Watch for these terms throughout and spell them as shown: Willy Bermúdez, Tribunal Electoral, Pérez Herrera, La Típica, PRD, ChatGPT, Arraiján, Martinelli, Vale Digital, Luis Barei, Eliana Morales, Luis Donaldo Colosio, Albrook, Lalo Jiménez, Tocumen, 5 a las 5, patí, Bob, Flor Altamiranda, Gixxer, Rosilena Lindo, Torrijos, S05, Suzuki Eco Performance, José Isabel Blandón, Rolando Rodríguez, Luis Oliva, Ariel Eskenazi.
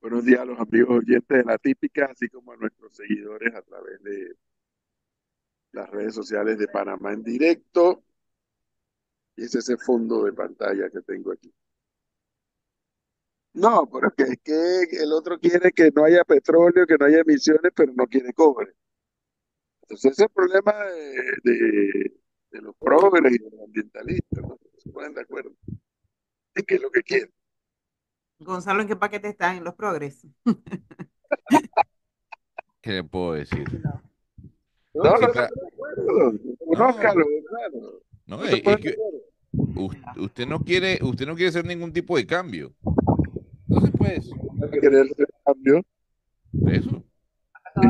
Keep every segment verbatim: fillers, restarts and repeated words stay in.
Buenos días a los amigos oyentes de La Típica, así como a nuestros seguidores a través de las redes sociales de Panamá en directo. Y es ese fondo de pantalla que tengo aquí. No, pero es que, es que el otro quiere que no haya petróleo, que no haya emisiones, pero no quiere cobre. Entonces ese es el problema de, de, de los progres y de los ambientalistas, ¿no? Se ponen de acuerdo. Es que es lo que quieren. Gonzalo, ¿en qué paquete están? ¿En los progres? ¿Qué le puedo decir? No, no, no, siempre... no, no, claro, no, no, es, es que usted no quiere, usted no quiere hacer ningún tipo de cambio. Entonces, pues, no quiere hacer cambio. Eso.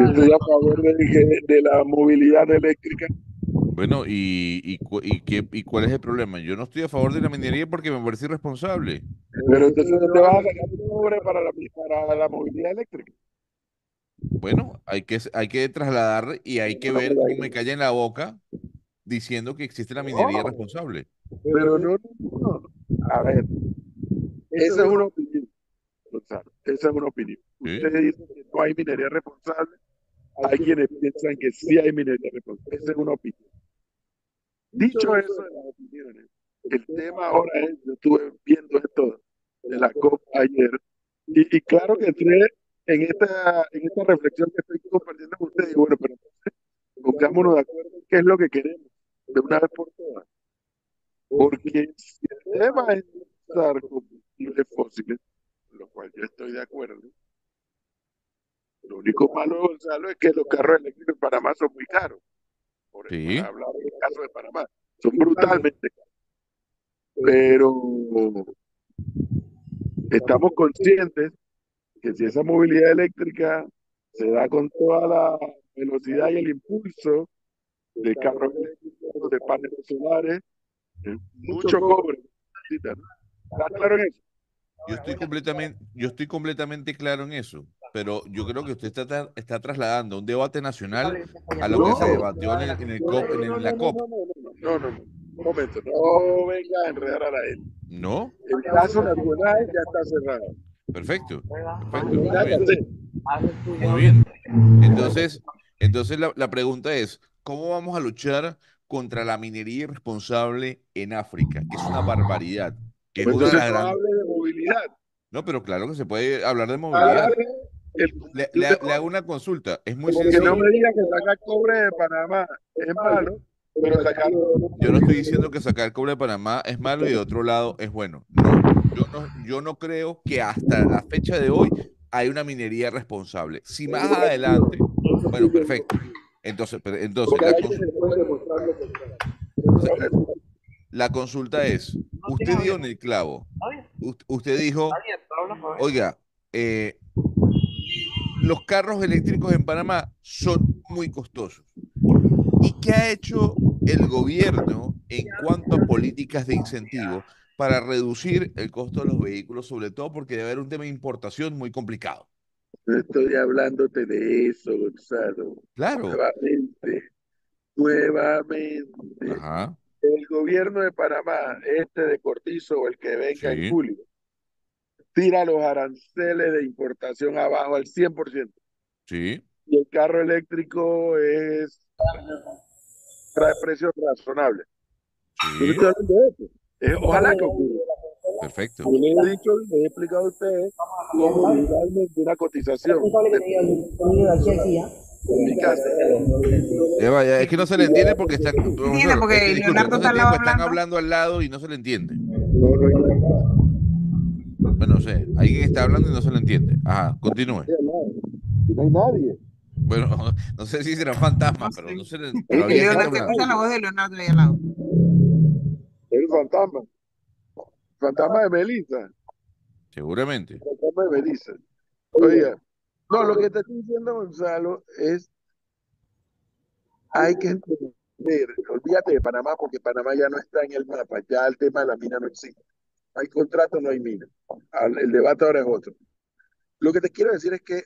Estoy a favor de, de la movilidad eléctrica. Bueno, ¿y, y, y, qué, ¿y cuál es el problema? Yo no estoy a favor de la minería porque me parece irresponsable. Pero entonces no te vas a sacar un cobre para la, para la movilidad eléctrica. Bueno, hay que, hay que trasladar y hay que ver cómo me calla en la boca diciendo que existe la minería no, responsable. Pero no, no, no. A ver, esa es una opinión. Gonzalo, esa es una opinión. ¿Sí? Ustedes dicen que no hay minería responsable. Hay quienes piensan que sí hay minería responsable. Esa es una opinión. Dicho eso de las opiniones, el tema ahora es, yo estuve viendo esto de la COP ayer, y, y claro que entré en esta, en esta reflexión que estoy compartiendo con ustedes, y bueno, pero pongámonos de acuerdo en qué es lo que queremos, de una vez por todas. Porque si el tema es usar combustibles fósiles, con lo cual yo estoy de acuerdo, lo único malo, Gonzalo, es que los carros eléctricos en Panamá son muy caros. Por sí. Hablar del caso de Panamá, son brutalmente caros. Pero estamos conscientes que si esa movilidad eléctrica se da con toda la velocidad y el impulso de carros eléctricos, de paneles solares, mucho cobre. ¿Está claro en eso? Yo estoy completamente, yo estoy completamente claro en eso. Pero yo creo que usted está, tra está trasladando un debate nacional a lo no, que se debatió en, el, en, el COP, en, el, en la COP. No, no, no, no, no, un momento, no venga a enredar a la gente. No. El caso nacional ya está cerrado. Perfecto, perfecto. Muy bien. Muy bien. Entonces, entonces la, la pregunta es, ¿cómo vamos a luchar contra la minería irresponsable en África? Que es una barbaridad. Que pues es una gran... no hable de movilidad. No, pero claro que se puede hablar de movilidad. Ah, El, le, le, le hago una consulta, es muy sencillo. Que no me digan que sacar cobre de Panamá es malo, pero sacarlo... Yo no estoy diciendo que sacar cobre de Panamá es malo y de otro lado es bueno. No, yo no, yo no creo que hasta la fecha de hoy hay una minería responsable. Si más adelante, bueno, perfecto. Entonces, entonces la consulta, la consulta es, usted dio en el clavo. Usted dijo, oiga, eh los carros eléctricos en Panamá son muy costosos. ¿Y qué ha hecho el gobierno en cuanto a políticas de incentivo para reducir el costo de los vehículos, sobre todo porque debe haber un tema de importación muy complicado? No estoy hablándote de eso, Gonzalo. Claro. Nuevamente, nuevamente. Ajá. El gobierno de Panamá, este de Cortizo o el que venga sí. en julio, tira los aranceles de importación abajo al cien por ciento. Sí. Y el carro eléctrico es trae precios razonables. Sí. Es, ojalá que ocurra. Perfecto. Yo les he dicho, les he explicado a ustedes cómo realmente una cotización. Eva, ya, es que no se le entiende porque están, no, no, porque es que, Leonardo no se entiende, están hablando al lado y no se le entiende. No, no, no. Bueno, no sé, alguien está hablando y no se lo entiende. Ajá, continúe. No hay nadie. Bueno, no sé si serán fantasmas, no sé. pero no se le pero sí, había gente escucha la voz de Leonardo ahí al lado. El fantasma. Fantasma de Melissa. Seguramente. Fantasma de Melissa. Oiga, no, lo que te estoy diciendo, Gonzalo, es hay que entender, olvídate de Panamá, porque Panamá ya no está en el mapa, ya el tema de la mina no existe. Hay contrato, no hay mina. El debate ahora es otro. Lo que te quiero decir es que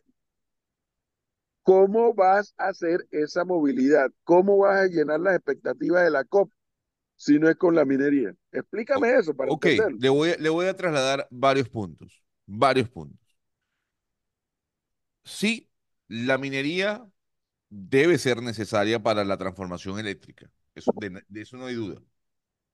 ¿cómo vas a hacer esa movilidad? ¿Cómo vas a llenar las expectativas de la COP si no es con la minería? Explícame okay. eso para entenderlo. Ok, le voy, a, le voy a trasladar varios puntos. Varios puntos. sí, la minería debe ser necesaria para la transformación eléctrica. Eso, de, de eso no hay duda.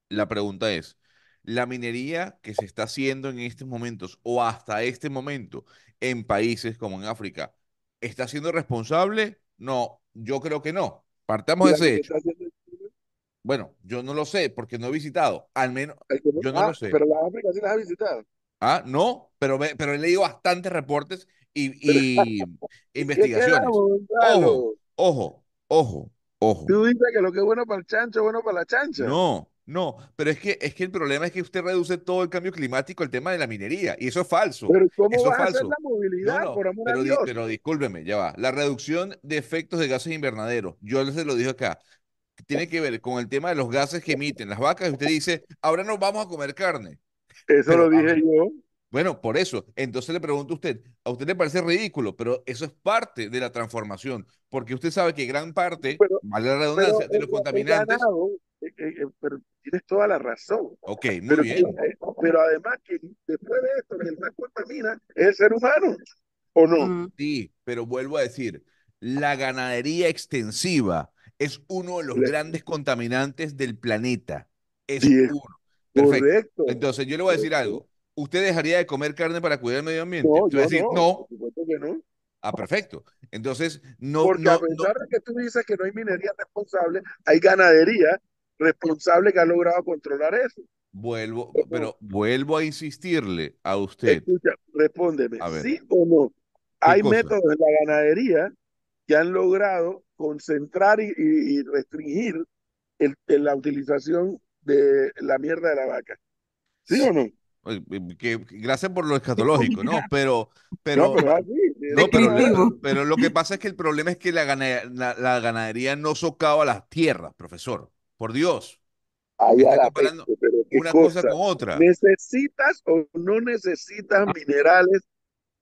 La pregunta es, ¿la minería que se está haciendo en estos momentos o hasta este momento en países como en África, está siendo responsable? No, yo creo que no. Partamos de ese hecho. Bueno, yo no lo sé porque no he visitado. Al menos yo no ah, lo sé. Pero la África sí las ha visitado. Ah, no, pero, me, pero he leído bastantes reportes y, y investigaciones. Ojo, ojo, ojo, ojo. Tú dices que lo que es bueno para el chancho es bueno para la chancha. No, no, pero es que, es que el problema es que usted reduce todo el cambio climático al tema de la minería y eso es falso. Pero ¿cómo eso vas falso. a hacer la movilidad, no, no, por amor pero, a Dios? Pero discúlpeme, ya va. La reducción de efectos de gases invernaderos, yo les lo dije acá, tiene que ver con el tema de los gases que emiten las vacas y usted dice, ahora no vamos a comer carne. Eso pero, lo dije mí, yo. Bueno, por eso. Entonces le pregunto a usted, a usted le parece ridículo, pero eso es parte de la transformación, porque usted sabe que gran parte, pero, vale la redundancia, pero, de los contaminantes... Ganado, eh, eh, pero tienes toda la razón. Ok, muy pero, bien. Eh, pero además que después de esto, el más contamina es el ser humano, ¿o no? Sí, pero vuelvo a decir, la ganadería extensiva es uno de los le... grandes contaminantes del planeta. Es sí, uno. Perfecto. Correcto. Entonces yo le voy a decir algo. ¿Usted dejaría de comer carne para cuidar el medio ambiente? No, yo decir, no. no. Por supuesto que no. Ah, perfecto. Entonces, no... Porque no, a pesar no. de que tú dices que no hay minería responsable, hay ganadería responsable que ha logrado controlar eso. Vuelvo, no. pero vuelvo a insistirle a usted. Escucha, respóndeme, ¿sí o no? Hay cosa? métodos de la ganadería que han logrado concentrar y, y restringir el, el, la utilización de la mierda de la vaca. ¿Sí o no? Que, gracias por lo escatológico, ¿no? Pero, pero, no, pero, así, no, pero, pero lo que pasa es que el problema es que la ganadería, la, la ganadería no socava las tierras, profesor. Por Dios. Ay, está comparando peste, una cosa, cosa con otra. ¿Necesitas o no necesitas ah. minerales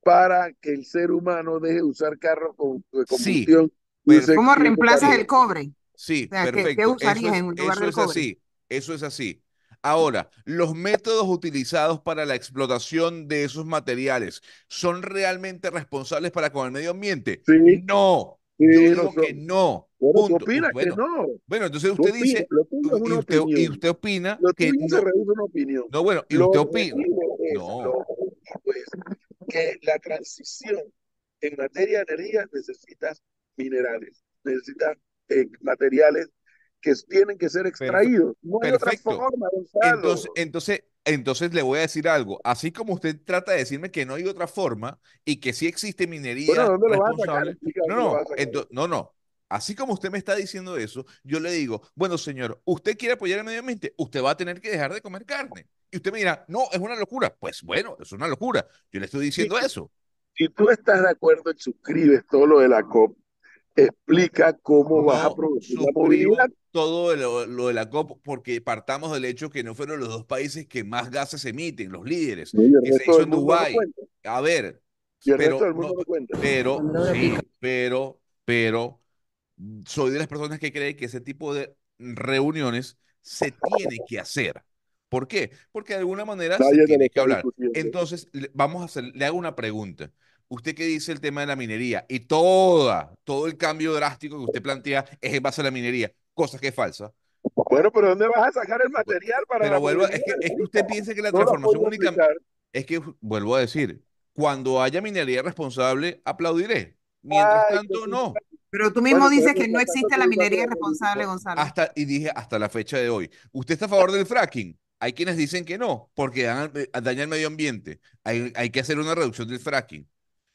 para que el ser humano deje de usar carros con combustión? Sí, ¿cómo reemplazas el cobre? Sí, o sea, perfecto. ¿Qué usarías en lugar del cobre? Así. Eso es así. Ahora, ¿los métodos utilizados para la explotación de esos materiales son realmente responsables para con el medio ambiente? Sí. No. Sí, yo digo que no. Punto. Opina bueno, que no. Bueno, entonces usted opina, dice... Y usted, y usted opina lo que... No, se reduce una opinión. No, bueno, y usted opina... Es, no. Lo es que la transición en materia de energía necesitas minerales, necesitas eh, materiales que tienen que ser extraídos. No hay otra forma, Gonzalo. Entonces, entonces, entonces le voy a decir algo. Así como usted trata de decirme que no hay otra forma y que sí existe minería bueno, ¿dónde responsable? Lo vas a sacar? No, no, no, no. Así como usted me está diciendo eso, yo le digo, bueno, señor, usted quiere apoyar el medio ambiente, usted va a tener que dejar de comer carne. Y usted me dirá, no, es una locura. Pues bueno, es una locura. Yo le estoy diciendo si, eso. Si tú estás de acuerdo y suscribes todo lo de la COP, explica cómo no, vas a producir la movilidad. Todo lo, lo de la COP, porque partamos del hecho que no fueron los dos países que más gases emiten, los líderes. Sí, que se hizo en Dubái. A ver, pero, no, pero, sí, pero, pero, soy de las personas que creen que ese tipo de reuniones se tiene que hacer. ¿Por qué? Porque de alguna manera Nadie se tiene que hablar. Entonces, vamos a hacer, le hago una pregunta. ¿Usted qué dice el tema de la minería? Y toda, todo el cambio drástico que usted plantea es en base a la minería, cosa que es falsa. Bueno, pero ¿dónde vas a sacar el material para pero la vuelvo, es, que, es que usted piensa que la transformación no única... Es que, vuelvo a decir, cuando haya minería responsable, aplaudiré. Mientras Ay, tanto, no. Pero tú mismo bueno, dices que no existe la minería responsable, Gonzalo. Hasta, y dije hasta la fecha de hoy. ¿Usted está a favor del fracking? Hay quienes dicen que no, porque daña el medio ambiente. Hay, hay que hacer una reducción del fracking.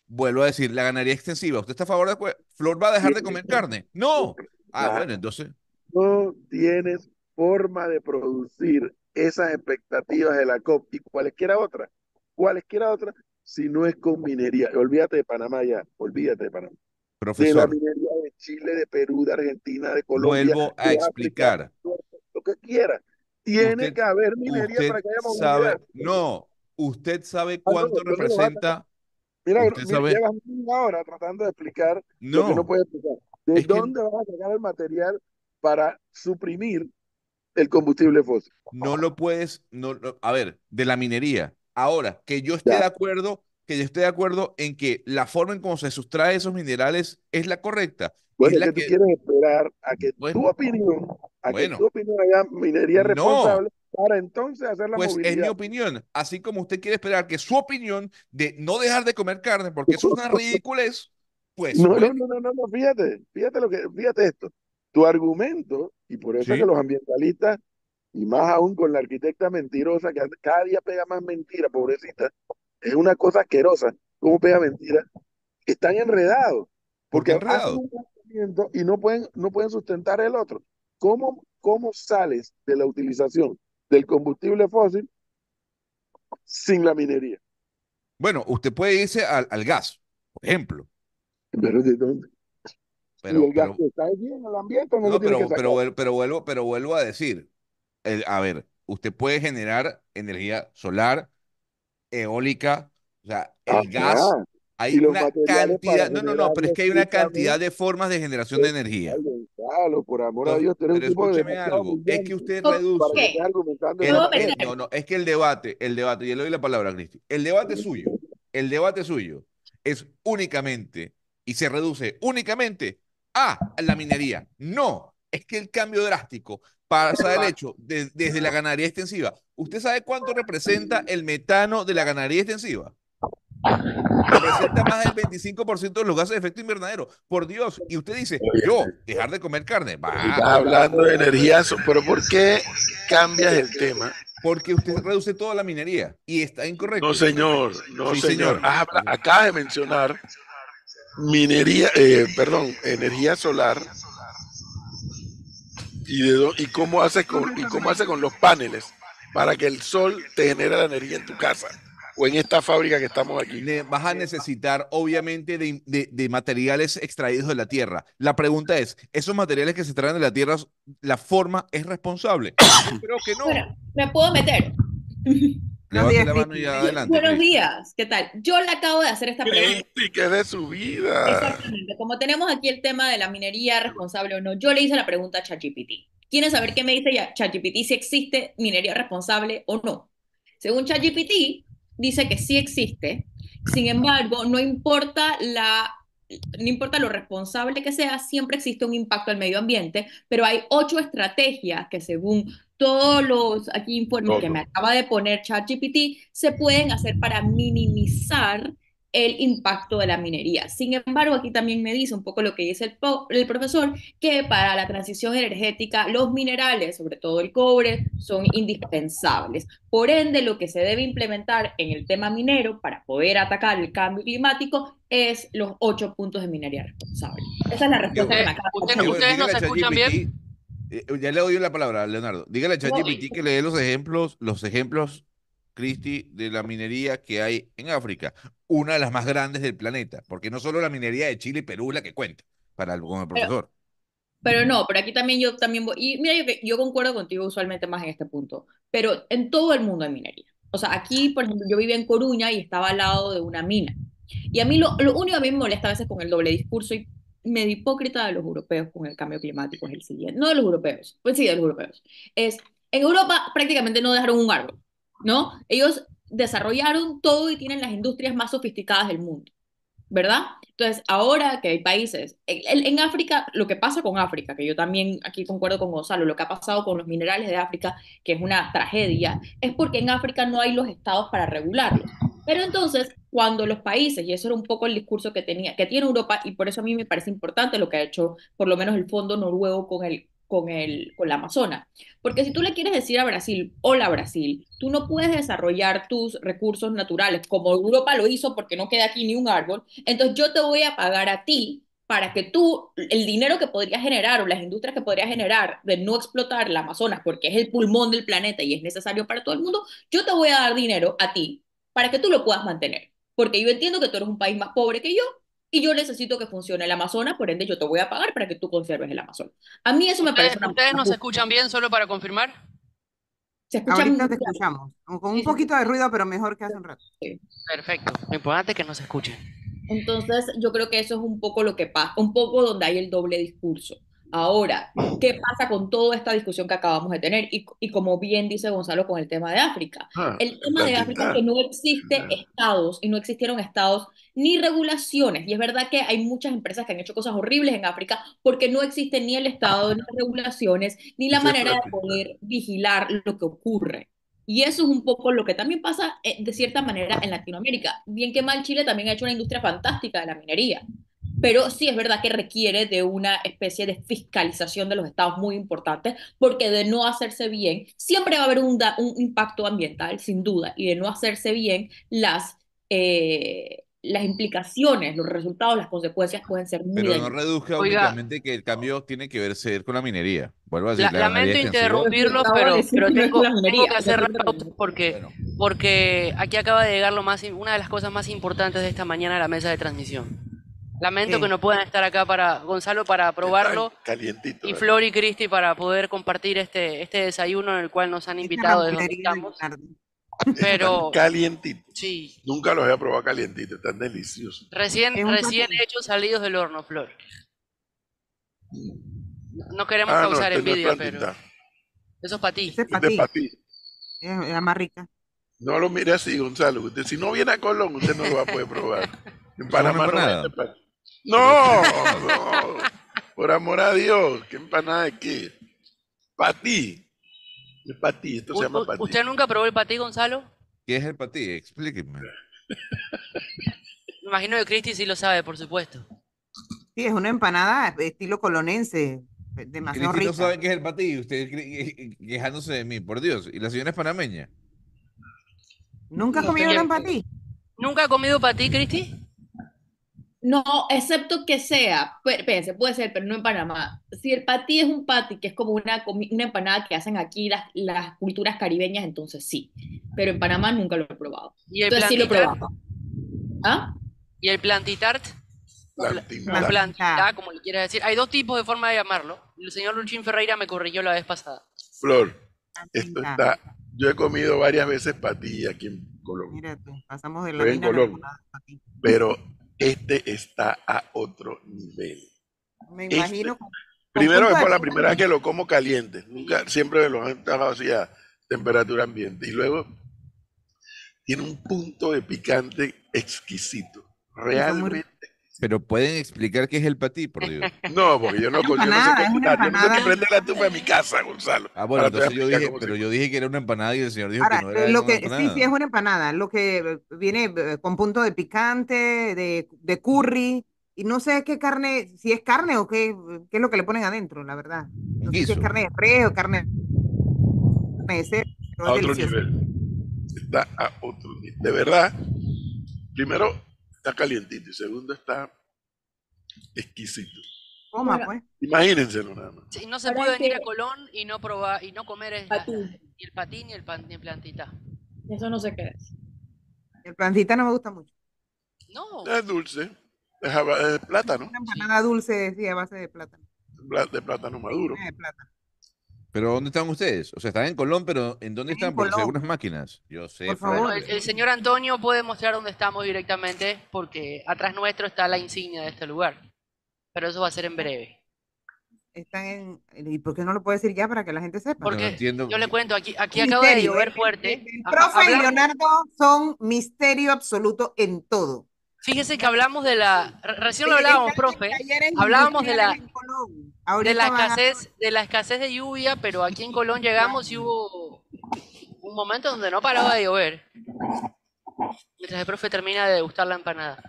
Vuelvo a decir, la ganadería extensiva. ¿Usted está a favor de... Flor va a dejar de comer carne? ¡No! Ah, bueno, entonces... No tienes forma de producir esas expectativas de la COP y cualesquiera otra, cualesquiera otra, si no es con minería. Olvídate de Panamá ya, olvídate de Panamá. Profesor. De la minería de Chile, de Perú, de Argentina, de Colombia. Vuelvo a explicar. Lo que quiera. Tiene usted, que haber minería para que haya movilidad. No, usted sabe cuánto ah, no, representa... Mira, mira llevas una hora tratando de explicar no, lo que no puedes explicar. ¿De dónde que... vas a sacar el material para suprimir el combustible fósil? No lo puedes, no, no, a ver, de la minería. Ahora, que yo esté ya. de acuerdo, que yo esté de acuerdo en que la forma en cómo se sustrae esos minerales es la correcta. Bueno, es la que, que tú quieres esperar a que bueno, tu opinión, a bueno, que tu opinión haya minería responsable no, para entonces hacer la pues movilidad. Pues es mi opinión, así como usted quiere esperar que su opinión de no dejar de comer carne, porque eso es una ridiculez, pues... No, bueno. no, no, no, no, fíjate, fíjate, lo que, fíjate esto. Tu argumento, y por eso sí. es que los ambientalistas, y más aún con la arquitecta mentirosa, que cada día pega más mentira, pobrecita, es una cosa asquerosa, como pega mentira, están enredados. Porque enredados. Y no pueden, no pueden sustentar el otro. ¿Cómo, ¿Cómo sales de la utilización del combustible fósil sin la minería? Bueno, usted puede irse al, al gas, por ejemplo. Pero ¿de dónde? Pero, ¿y el gas pero, está allí en el ambiente? No, no pero, que pero, pero, vuelvo, pero vuelvo a decir, el, a ver, usted puede generar energía solar, eólica, o sea, el Ajá. gas, hay una cantidad, no, no, no, pero es que hay una cantidad de formas de generación de energía. Claro, por amor no, a Dios, pero escúcheme algo, es que usted reduce. Okay. El, no, el, no, no, es que el debate, el debate, yo le doy la palabra a Cristi, el debate suyo, el debate suyo es únicamente y se reduce únicamente a la minería. No, es que el cambio drástico pasa del hecho de, desde la ganadería extensiva. ¿Usted sabe cuánto representa el metano de la ganadería extensiva? Representa más del veinticinco por ciento de los gases de efecto invernadero. Por Dios, y usted dice, yo, dejar de comer carne. Estás hablando de energía, pero ¿por qué cambias el tema? Porque usted reduce toda la minería y está incorrecto. No, señor, no, sí, señor. señor. Ah, acaba de mencionar minería, eh, perdón, energía solar. ¿Y, de, y, cómo hace con, ¿Y cómo hace con los paneles para que el sol te genere la energía en tu casa o en esta fábrica que estamos aquí? Le vas a necesitar, obviamente, de, de, de materiales extraídos de la tierra. La pregunta es, ¿esos materiales que se traen de la tierra, la forma es responsable? Yo creo que no. Bueno, me puedo meter. Levante la mano y adelante. Buenos días, ¿qué tal? Yo le acabo de hacer esta pregunta. ¿Qué es de su vida? Exactamente. Como tenemos aquí el tema de la minería responsable o no, yo le hice la pregunta a ChatGPT. ¿Quieren saber qué me dice ChatGPT si existe minería responsable o no? Según ChatGPT, dice que sí existe. Sin embargo, no importa la... no importa lo responsable que sea, siempre existe un impacto al medio ambiente, pero hay ocho estrategias que según todos los aquí informes Todo. que me acaba de poner ChatGPT, se pueden hacer para minimizar el impacto de la minería. Sin embargo, aquí también me dice un poco lo que dice el, el profesor, que para la transición energética los minerales, sobre todo el cobre, son indispensables. Por ende, lo que se debe implementar en el tema minero para poder atacar el cambio climático es los ocho puntos de minería responsable. Esa es la respuesta de la carta. ¿Ustedes, ustedes no se escuchan bien? Eh, ya le doy la palabra a Leonardo. Dígale a ChatGPT que le dé los ejemplos, los ejemplos Cristi, de la minería que hay en África, una de las más grandes del planeta, porque no solo la minería de Chile y Perú es la que cuenta, para el, con el profesor. Pero, pero no, pero aquí también yo también voy, y mira, yo, yo concuerdo contigo usualmente más en este punto, pero en todo el mundo hay minería. O sea, aquí, por ejemplo, yo vivía en Coruña y estaba al lado de una mina, y a mí lo, lo único que a mí me molesta a veces con el doble discurso y medio hipócrita de los europeos con el cambio climático es el siguiente, no de los europeos, pues sí de los europeos, es, en Europa prácticamente no dejaron un árbol, ¿no? Ellos desarrollaron todo y tienen las industrias más sofisticadas del mundo, ¿verdad? Entonces, ahora que hay países, en, en África, lo que pasa con África, que yo también aquí concuerdo con Gonzalo, lo que ha pasado con los minerales de África, que es una tragedia, es porque en África no hay los estados para regularlos. Pero entonces, cuando los países, y eso era un poco el discurso que tenía, que tiene Europa, y por eso a mí me parece importante lo que ha hecho, por lo menos el fondo noruego con el con el, con la Amazona. Porque si tú le quieres decir a Brasil, hola Brasil, tú no puedes desarrollar tus recursos naturales, como Europa lo hizo porque no queda aquí ni un árbol, entonces yo te voy a pagar a ti para que tú, el dinero que podrías generar o las industrias que podrías generar de no explotar la Amazonas, porque es el pulmón del planeta y es necesario para todo el mundo, yo te voy a dar dinero a ti para que tú lo puedas mantener. Porque yo entiendo que tú eres un país más pobre que yo, y yo necesito que funcione el Amazonas, por ende yo te voy a pagar para que tú conserves el Amazonas. A mí eso me parece... Una ¿Ustedes no se escuchan bien, solo para confirmar? Se escuchan Ahorita te escuchamos, con un poquito de ruido, pero mejor que hace un rato. Sí. Perfecto, lo importante es que no se escuchen. Entonces yo creo que eso es un poco lo que pasa, un poco donde hay el doble discurso. Ahora, ¿qué pasa con toda esta discusión que acabamos de tener? Y, y como bien dice Gonzalo con el tema de África. Ah, el tema de África es que no existe ah. estados y no existieron estados ni regulaciones. Y es verdad que hay muchas empresas que han hecho cosas horribles en África porque no existe ni el estado, ni las regulaciones, ni la manera de poder vigilar lo que ocurre. Y eso es un poco lo que también pasa de cierta manera en Latinoamérica. Bien que mal, Chile también ha hecho una industria fantástica de la minería. Pero sí es verdad que requiere de una especie de fiscalización de los estados muy importante, porque de no hacerse bien, siempre va a haber un, da, un impacto ambiental, sin duda, y de no hacerse bien, las, eh, las implicaciones, los resultados, las consecuencias pueden ser muy... Pero dañadas. No reduzca únicamente que el cambio tiene que verse con la minería. Vuelvo a decir, la, la lamento interrumpirlos, pero, pero tengo, tengo que hacer la pausa porque, porque aquí acaba de llegar lo más, una de las cosas más importantes de esta mañana a la mesa de transmisión. Lamento sí. que no puedan estar acá para Gonzalo para probarlo calientito, y Flor y Cristi para poder compartir este, este desayuno en el cual nos han invitado desde donde estamos. Pero calientito. Sí. Nunca los he probado calientito, tan delicioso. Recién, recién hechos, salidos del horno, Flor. No queremos ah, causar no, envidia, no es pero eso es para ti. Este es para este ti. Es la más rica. No lo mire así, Gonzalo. Usted, si no viene a Colón, usted no lo va a poder probar. En Panamá no. no No, no, por amor a Dios, qué empanada de qué. Patí, el patí, esto se llama patí. ¿Usted nunca probó el patí, Gonzalo? ¿Qué es el patí? Explíqueme. Me imagino que Cristi sí lo sabe, por supuesto. Sí, es una empanada estilo colonense, demasiado rica. Cristi no sabe qué es el patí, usted quejándose de mí, por Dios. ¿Y la señora es panameña? ¿Nunca ha comido un patí? ¿Nunca ha comido patí, Cristi? No, excepto que sea, pensé, puede ser, pero no en Panamá. Si el patí es un patí, que es como una, una empanada que hacen aquí las, las culturas caribeñas, entonces sí. Pero en Panamá nunca lo he probado. ¿Y el entonces sí lo he probado. ¿Ah? ¿Y el plantitart? La plantita, como le quieras decir. Hay dos tipos de forma de llamarlo. El señor Luchín Ferreira me corrigió la vez pasada. Flor, esto está... Yo he comido varias veces patí aquí en Colón. Mira tú, pasamos de la mina a la patí. Pero... Este está a otro nivel. Me imagino. Este, con, primero es por la primera vez que lo como caliente. Nunca, siempre me lo han estado así a temperatura ambiente. Y luego tiene un punto de picante exquisito. Realmente. Pero pueden explicar qué es el patí, por Dios. No, porque yo no, yo no sé qué es. Yo no sé qué prende la tupa de mi casa, Gonzalo. Ah, bueno, entonces yo dije, pero yo dije que era una empanada y el señor dijo ahora, que no era lo que, una empanada. Sí, sí, es una empanada. Lo que viene con punto de picante, de, de curry, y no sé qué carne, si es carne o qué, qué es lo que le ponen adentro, la verdad. No sé si es carne de res o carne de cerdo. A otro nivel. Está a otro nivel. De verdad, primero... Está calientito y segundo está exquisito. Toma, pues. Imagínenselo nada más. Sí, no se puede venir a Colón y no probar y no comer el patí. La, ni el patí ni el pan, ni el plantita. Eso no sé qué es. El plantita no me gusta mucho. No. Es dulce. Es de plátano. Una empanada sí. dulce, decía, a base de plátano. De plátano maduro. De plátano. Pero ¿dónde están ustedes? O sea, están en Colón, pero ¿en dónde están? Porque según las máquinas. Yo sé. Por favor, el, el señor Antonio puede mostrar dónde estamos directamente, porque atrás nuestro está la insignia de este lugar. Pero eso va a ser en breve. Están en. ¿Y por qué no lo puede decir ya para que la gente sepa? Porque no, no entiendo. Yo le cuento, aquí, aquí acaba de llover fuerte. El, el, el profe Habla... y Leonardo son misterio absoluto en todo. Fíjese que hablamos de la, recién lo hablábamos, profe, hablábamos de la, de la escasez, de la escasez de lluvia, pero aquí en Colón llegamos y hubo un momento donde no paraba de llover, mientras el profe termina de degustar la empanada.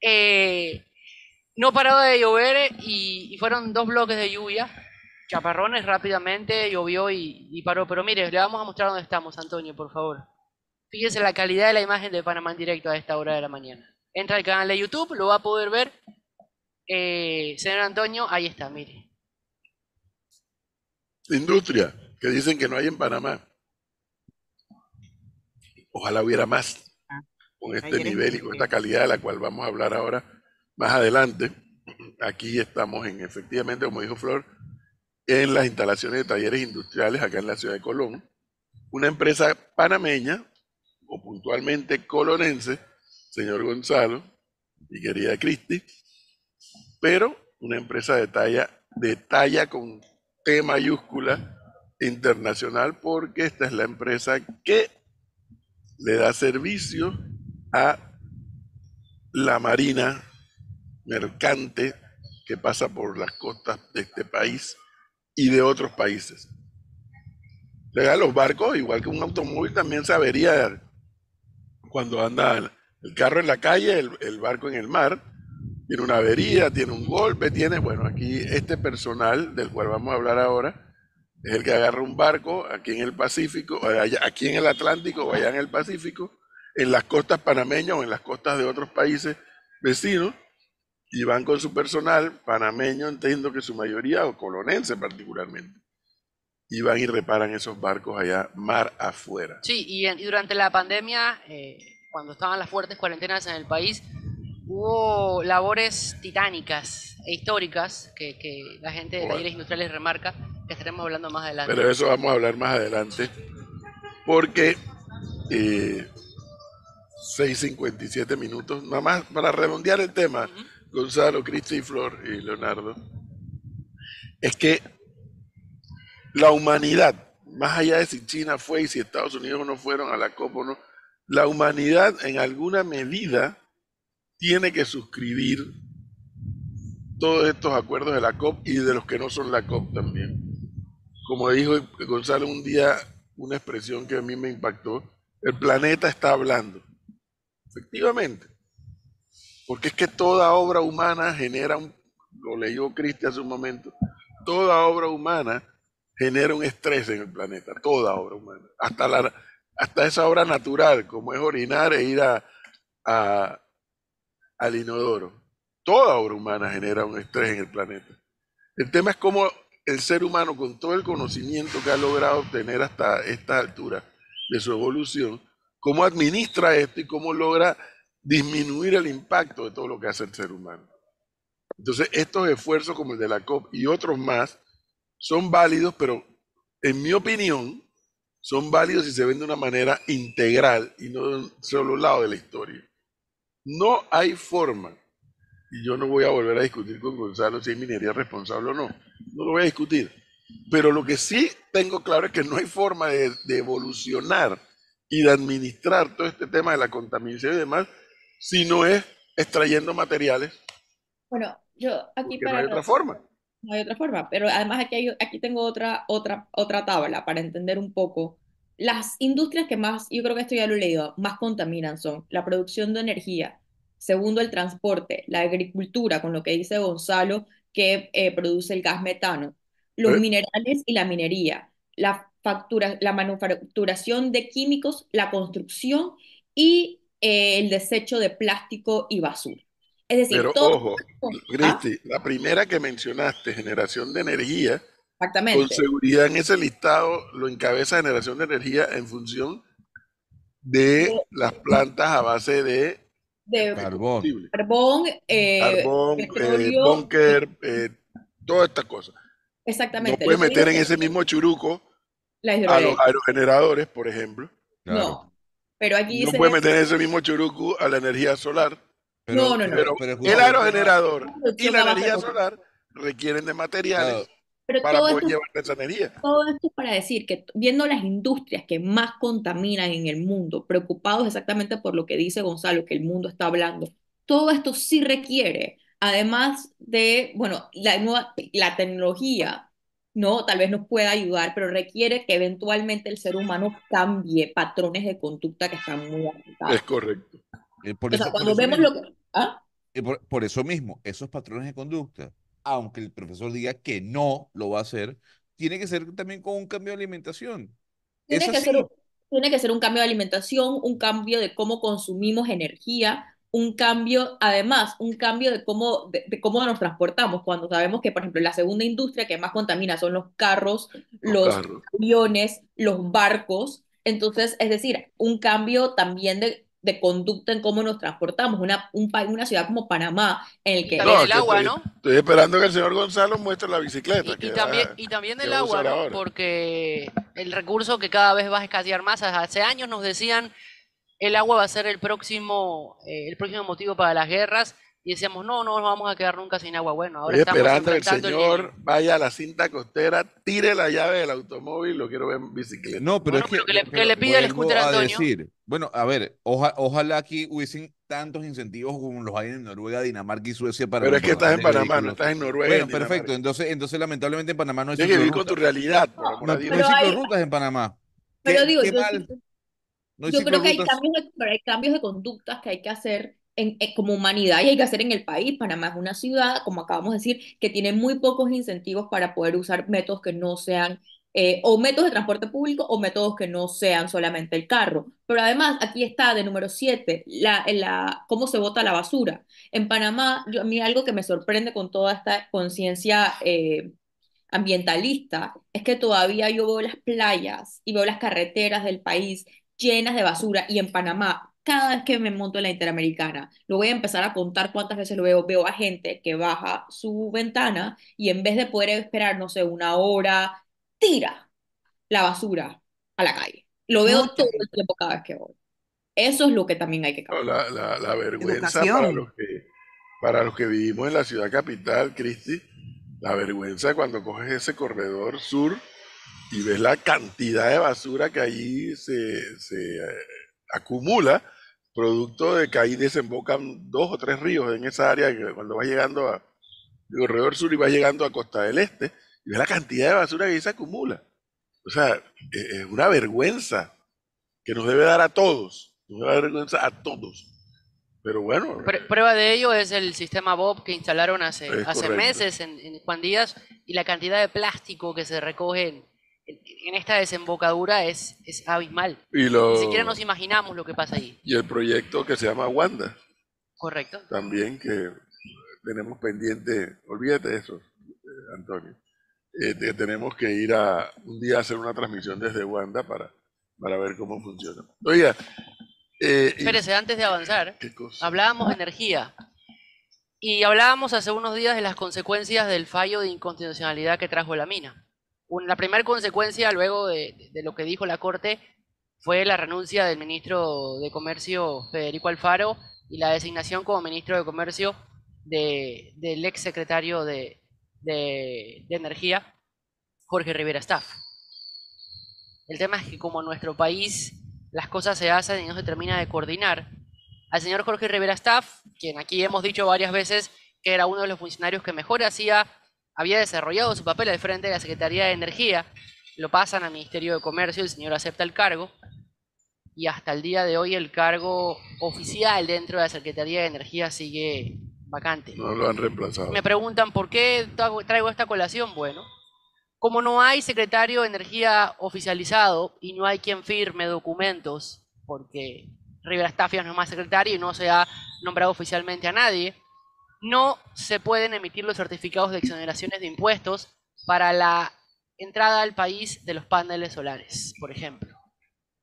Eh, no paraba de llover y, y fueron dos bloques de lluvia, chaparrones rápidamente, llovió y, y paró, pero mire, le vamos a mostrar dónde estamos, Antonio, por favor. Fíjese la calidad de la imagen de Panamá en directo a esta hora de la mañana. Entra al canal de YouTube, lo va a poder ver. Eh, señor Antonio, ahí está, mire. Industria, que dicen que no hay en Panamá. Ojalá hubiera más con este nivel y con esta calidad de la cual vamos a hablar ahora más adelante. Aquí estamos, en, efectivamente, como dijo Flor, en las instalaciones de talleres industriales acá en la ciudad de Colón. Una empresa panameña, o puntualmente colonense, señor Gonzalo y querida Cristi, pero una empresa de talla de talla con T mayúscula internacional, porque esta es la empresa que le da servicio a la marina mercante que pasa por las costas de este país y de otros países. O sea, los barcos, igual que un automóvil, también sabería cuando anda el carro en la calle, el, el barco en el mar, tiene una avería, tiene un golpe, tiene, bueno, aquí este personal del cual vamos a hablar ahora es el que agarra un barco aquí en el Pacífico, aquí en el Atlántico o allá en el Pacífico, en las costas panameñas o en las costas de otros países vecinos, y van con su personal panameño, entiendo que su mayoría, o colonense particularmente, y van y reparan esos barcos allá mar afuera. Sí, y, en, y durante la pandemia, eh, cuando estaban las fuertes cuarentenas en el país, hubo labores titánicas e históricas que, que la gente de talleres industriales remarca, que estaremos hablando más adelante. Pero eso vamos a hablar más adelante, porque eh, seis cincuenta y siete minutos, nada más para redondear el tema, uh-huh. Gonzalo, Cristi, Flor y Leonardo, es que la humanidad, más allá de si China fue y si Estados Unidos no fueron a la COP o no, la humanidad en alguna medida tiene que suscribir todos estos acuerdos de la COP y de los que no son la COP también. Como dijo Gonzalo un día, una expresión que a mí me impactó, el planeta está hablando. Efectivamente. Porque es que toda obra humana genera, un, lo leyó Cristi hace un momento, toda obra humana genera un estrés en el planeta, toda obra humana, hasta, la, hasta esa obra natural, como es orinar e ir a, a, al inodoro. Toda obra humana genera un estrés en el planeta. El tema es cómo el ser humano, con todo el conocimiento que ha logrado obtener hasta esta altura de su evolución, cómo administra esto y cómo logra disminuir el impacto de todo lo que hace el ser humano. Entonces, estos esfuerzos como el de la COP y otros más son válidos, pero en mi opinión, son válidos si se ven de una manera integral y no de un solo lado de la historia. No hay forma, y yo no voy a volver a discutir con Gonzalo si es minería responsable o no, no lo voy a discutir, pero lo que sí tengo claro es que no hay forma de, de evolucionar y de administrar todo este tema de la contaminación y demás, si no es extrayendo materiales. Bueno, yo aquí para... No hay otra forma. No hay otra forma, pero además aquí, hay, aquí tengo otra, otra, otra tabla para entender un poco. Las industrias que más, yo creo que esto ya lo he leído, más contaminan son la producción de energía, segundo el transporte, la agricultura, con lo que dice Gonzalo, que eh, produce el gas metano, los ¿Eh? minerales y la minería, la, factura, la manufacturación de químicos, la construcción y eh, el desecho de plástico y basura. Es decir, pero todo... ojo, Cristi, ¿Ah? la primera que mencionaste, generación de energía, exactamente, con seguridad en ese listado lo encabeza generación de energía en función de sí. las plantas a base de, de carbón, carbón, eh, carbón eh, búnker, eh, todas estas cosas. Exactamente. No puedes meter en ese mismo churuco a los aerogeneradores, por ejemplo. Claro. No, pero aquí no puedes meter en ese mismo churuco a la energía solar. Pero, no, no, no. Pero, pero, pero, el aerogenerador y la energía solar requieren de materiales pero para poder esto, llevar esa energía. Todo esto es para decir que viendo las industrias que más contaminan en el mundo, preocupados exactamente por lo que dice Gonzalo, que el mundo está hablando, todo esto sí requiere, además de, bueno, la nueva la tecnología, no, tal vez nos pueda ayudar, pero requiere que eventualmente el ser humano cambie patrones de conducta que están muy avanzados. Es correcto. Eh, por o eso, sea, cuando por vemos mismo, lo que... ¿Ah? eh, por, por eso mismo, esos patrones de conducta, aunque el profesor diga que no lo va a hacer, tiene que ser también con un cambio de alimentación. Tiene, que, sí. ser, tiene que ser un cambio de alimentación, un cambio de cómo consumimos energía, un cambio, además, un cambio de cómo, de, de cómo nos transportamos, cuando sabemos que, por ejemplo, la segunda industria que más contamina son los carros, los, los carros. aviones, los barcos. Entonces, es decir, un cambio también de... de conducta en cómo nos transportamos, una, un, una ciudad como Panamá, en el que... No, el que agua, estoy, ¿no? Estoy esperando que el señor Gonzalo muestre la bicicleta. Y, que y, también, va, y también del agua, ¿no? Porque el recurso que cada vez va a escasear más, hace años nos decían, el agua va a ser el próximo, eh, el próximo motivo para las guerras, y decíamos, no, no nos vamos a quedar nunca sin agua. Bueno, ahora estoy estamos esperando que el señor el... vaya a la cinta costera, tire la llave del automóvil, lo quiero ver en bicicleta. No, pero bueno, es pero que, que, le, que le pida el scooter a Antonio. Decir, bueno, a ver, oja, ojalá aquí hubiesen tantos incentivos como los hay en Noruega, Dinamarca y Suecia para... Pero es que estás en Panamá, no estás en Noruega. Bueno, en perfecto, entonces, entonces lamentablemente en Panamá no hay ciclorrutas. Tienes que vivir con tu realidad. No, no hay ciclorrutas en Panamá. Pero digo, yo, no yo creo que hay cambios, de, hay cambios de conductas que hay que hacer en, en, como humanidad y hay que hacer en el país. Panamá es una ciudad, como acabamos de decir, que tiene muy pocos incentivos para poder usar métodos que no sean eh, o métodos de transporte público o métodos que no sean solamente el carro. Pero además, aquí está de número siete, la, la, cómo se bota la basura. En Panamá, yo, a mí algo que me sorprende con toda esta conciencia eh, ambientalista, es que todavía yo veo las playas y veo las carreteras del país llenas de basura, y en Panamá, cada vez que me monto en la Interamericana, lo voy a empezar a contar cuántas veces lo veo, veo a gente que baja su ventana y en vez de poder esperar, no sé, una hora, tira la basura a la calle. Lo veo no, todo el tiempo cada vez que voy. Eso es lo que también hay que cambiar. La, la, la vergüenza para los, que, para los que vivimos en la ciudad capital, Cristi, la vergüenza cuando coges ese corredor sur y ves la cantidad de basura que allí se, se acumula, producto de que ahí desembocan dos o tres ríos en esa área, que cuando vas llegando al corredor sur y vas llegando a Costa del Este, y ves la cantidad de basura que ahí se acumula. O sea, es una vergüenza que nos debe dar a todos, nos debe dar vergüenza a todos. Pero bueno. Prueba de ello es el sistema Bob que instalaron hace, hace meses en, en Juan Díaz, y la cantidad de plástico que se recoge en, en esta desembocadura es, es abismal. Y lo... Ni siquiera nos imaginamos lo que pasa ahí. Y el proyecto que se llama Wanda. Correcto. También que tenemos pendiente, olvídate de eso, eh, Antonio, eh, te, tenemos que ir a un día a hacer una transmisión desde Wanda para, para ver cómo funciona. Oiga. Eh, Espérese, antes de avanzar, hablábamos de energía y hablábamos hace unos días de las consecuencias del fallo de inconstitucionalidad que trajo la mina. La primera consecuencia luego de, de lo que dijo la Corte fue la renuncia del ministro de Comercio Federico Alfaro y la designación como ministro de Comercio de, del ex secretario de, de, de Energía, Jorge Rivera Staff. El tema es que como nuestro país... las cosas se hacen y no se termina de coordinar. Al señor Jorge Rivera Staff, quien aquí hemos dicho varias veces que era uno de los funcionarios que mejor hacía, había desarrollado su papel al frente de la Secretaría de Energía, lo pasan al Ministerio de Comercio, el señor acepta el cargo, y hasta el día de hoy el cargo oficial dentro de la Secretaría de Energía sigue vacante. No lo han reemplazado. Me preguntan por qué traigo esta colación. Bueno, como no hay secretario de Energía oficializado y no hay quien firme documentos, porque Rivera Staff no es más secretario y no se ha nombrado oficialmente a nadie, no se pueden emitir los certificados de exoneraciones de impuestos para la entrada al país de los paneles solares, por ejemplo.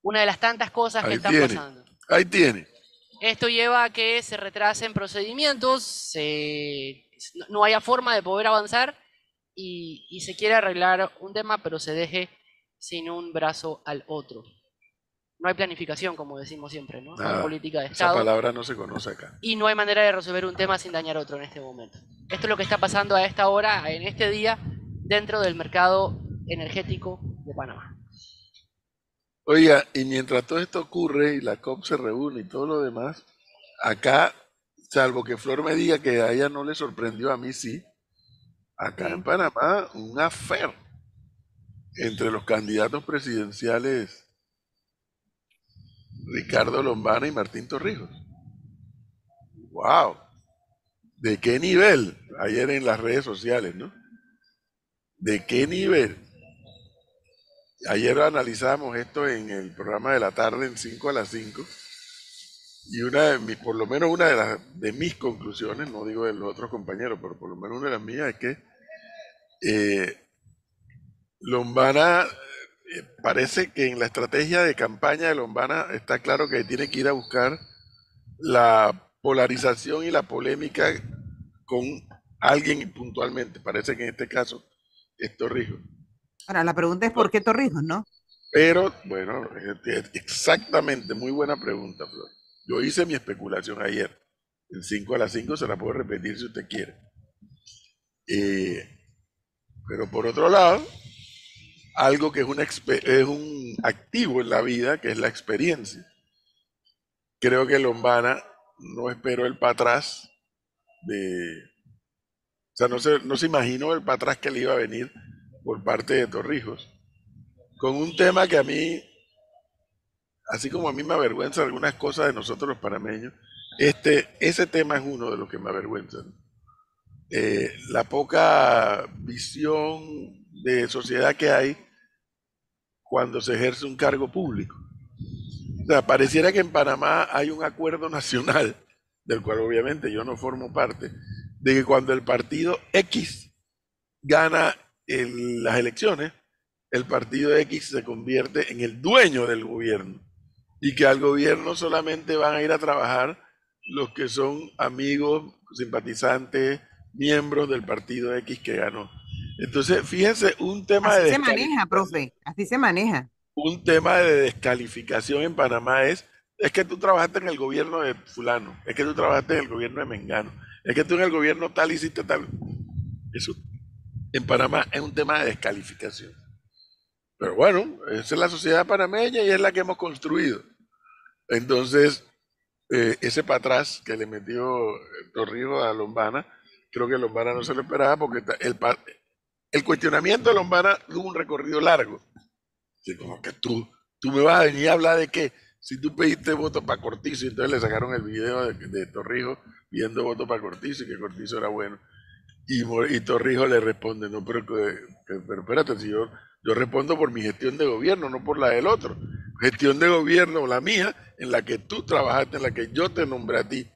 Una de las tantas cosas que están pasando. Ahí tiene. Esto lleva a que se retrasen procedimientos, se... no haya forma de poder avanzar, Y, y se quiere arreglar un tema, pero se deje sin un brazo al otro. No hay planificación, como decimos siempre, ¿no? Nada, no hay política de Estado. Esa palabra no se conoce acá. Y no hay manera de resolver un tema sin dañar otro en este momento. Esto es lo que está pasando a esta hora, en este día, dentro del mercado energético de Panamá. Oiga, y mientras todo esto ocurre y la COP se reúne y todo lo demás, acá, salvo que Flor me diga que a ella no le sorprendió, a mí sí. Acá en Panamá, un afer entre los candidatos presidenciales Ricardo Lombana y Martín Torrijos. ¡Wow! ¿De qué nivel? Ayer en las redes sociales, ¿no? ¿De qué nivel? Ayer analizamos esto en el programa de la tarde, en cinco a las cinco, y una de mis, por lo menos una de, las, de mis conclusiones, no digo de los otros compañeros, pero por lo menos una de las mías es que Eh, Lombana, eh, parece que en la estrategia de campaña de Lombana está claro que tiene que ir a buscar la polarización y la polémica con alguien puntualmente. Parece que en este caso es Torrijos. Ahora, la pregunta es por qué Torrijos, ¿no? Pero, bueno, exactamente, muy buena pregunta, Flor. Yo hice mi especulación ayer. en cinco a las cinco se la puedo repetir si usted quiere. Eh, pero por otro lado, algo que es, una, es un activo en la vida, que es la experiencia. Creo que Lombana no esperó el para atrás de... O sea, no se, no se imaginó el para atrás que le iba a venir por parte de Torrijos. Con un tema que a mí, así como a mí me avergüenza algunas cosas de nosotros los panameños, este, ese tema es uno de los que me avergüenzan. Eh, la poca visión de sociedad que hay cuando se ejerce un cargo público. O sea, pareciera que en Panamá hay un acuerdo nacional, del cual obviamente yo no formo parte, de que cuando el partido X gana el, las elecciones, el partido X se convierte en el dueño del gobierno y que al gobierno solamente van a ir a trabajar los que son amigos, simpatizantes, miembros del partido X que ganó. Entonces, fíjense, un tema de... Así se maneja, profe, así se maneja. Un tema de descalificación en Panamá es, es que tú trabajaste en el gobierno de fulano, es que tú trabajaste en el gobierno de mengano, es que tú en el gobierno tal hiciste tal. Eso en Panamá es un tema de descalificación. Pero bueno, esa es la sociedad panameña y es la que hemos construido. Entonces, eh, ese para atrás que le metió Torrijos a Lombana, creo que Lombana no se lo esperaba porque el, el cuestionamiento de Lombana tuvo un recorrido largo. Sí, como que tú, tú me vas a venir a hablar de que si tú pediste voto para Cortizo, y entonces le sacaron el video de, de Torrijos pidiendo voto para Cortizo y que Cortizo era bueno. Y, y Torrijos le responde, no, pero, que, que, pero espérate, si yo... Yo respondo por mi gestión de gobierno, no por la del otro. Gestión de gobierno, la mía, en la que tú trabajaste, en la que yo te nombré a ti.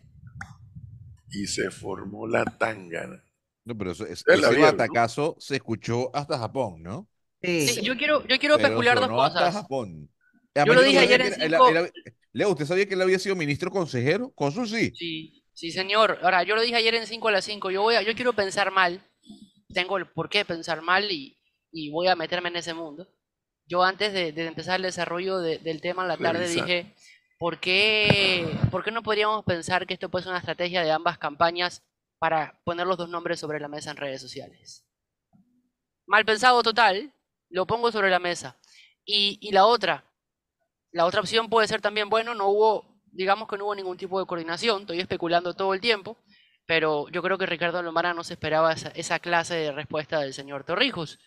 Y se formó la tangana. No, pero eso, es, ese batacazo se escuchó hasta Japón, ¿no? Sí, sí. Yo quiero, yo quiero especular dos cosas. Hasta Japón. A yo lo dije ayer en cinco... Era, era, Leo, ¿usted sabía que él había sido ministro consejero? Cónsul, sí. Sí, sí, señor. Ahora, yo lo dije ayer en cinco a las cinco. Yo, voy a, yo quiero pensar mal. Tengo el por qué pensar mal y... y voy a meterme en ese mundo. Yo antes de, de empezar el desarrollo de, del tema en la tarde Revisar. dije, ¿por qué, ¿por qué no podríamos pensar que esto puede ser una estrategia de ambas campañas para poner los dos nombres sobre la mesa en redes sociales? Mal pensado total, lo pongo sobre la mesa. Y, y la otra, la otra opción puede ser también, bueno, no hubo, digamos que no hubo ningún tipo de coordinación, estoy especulando todo el tiempo, pero yo creo que Ricardo Lombana no se esperaba esa, esa clase de respuesta del señor Torrijos.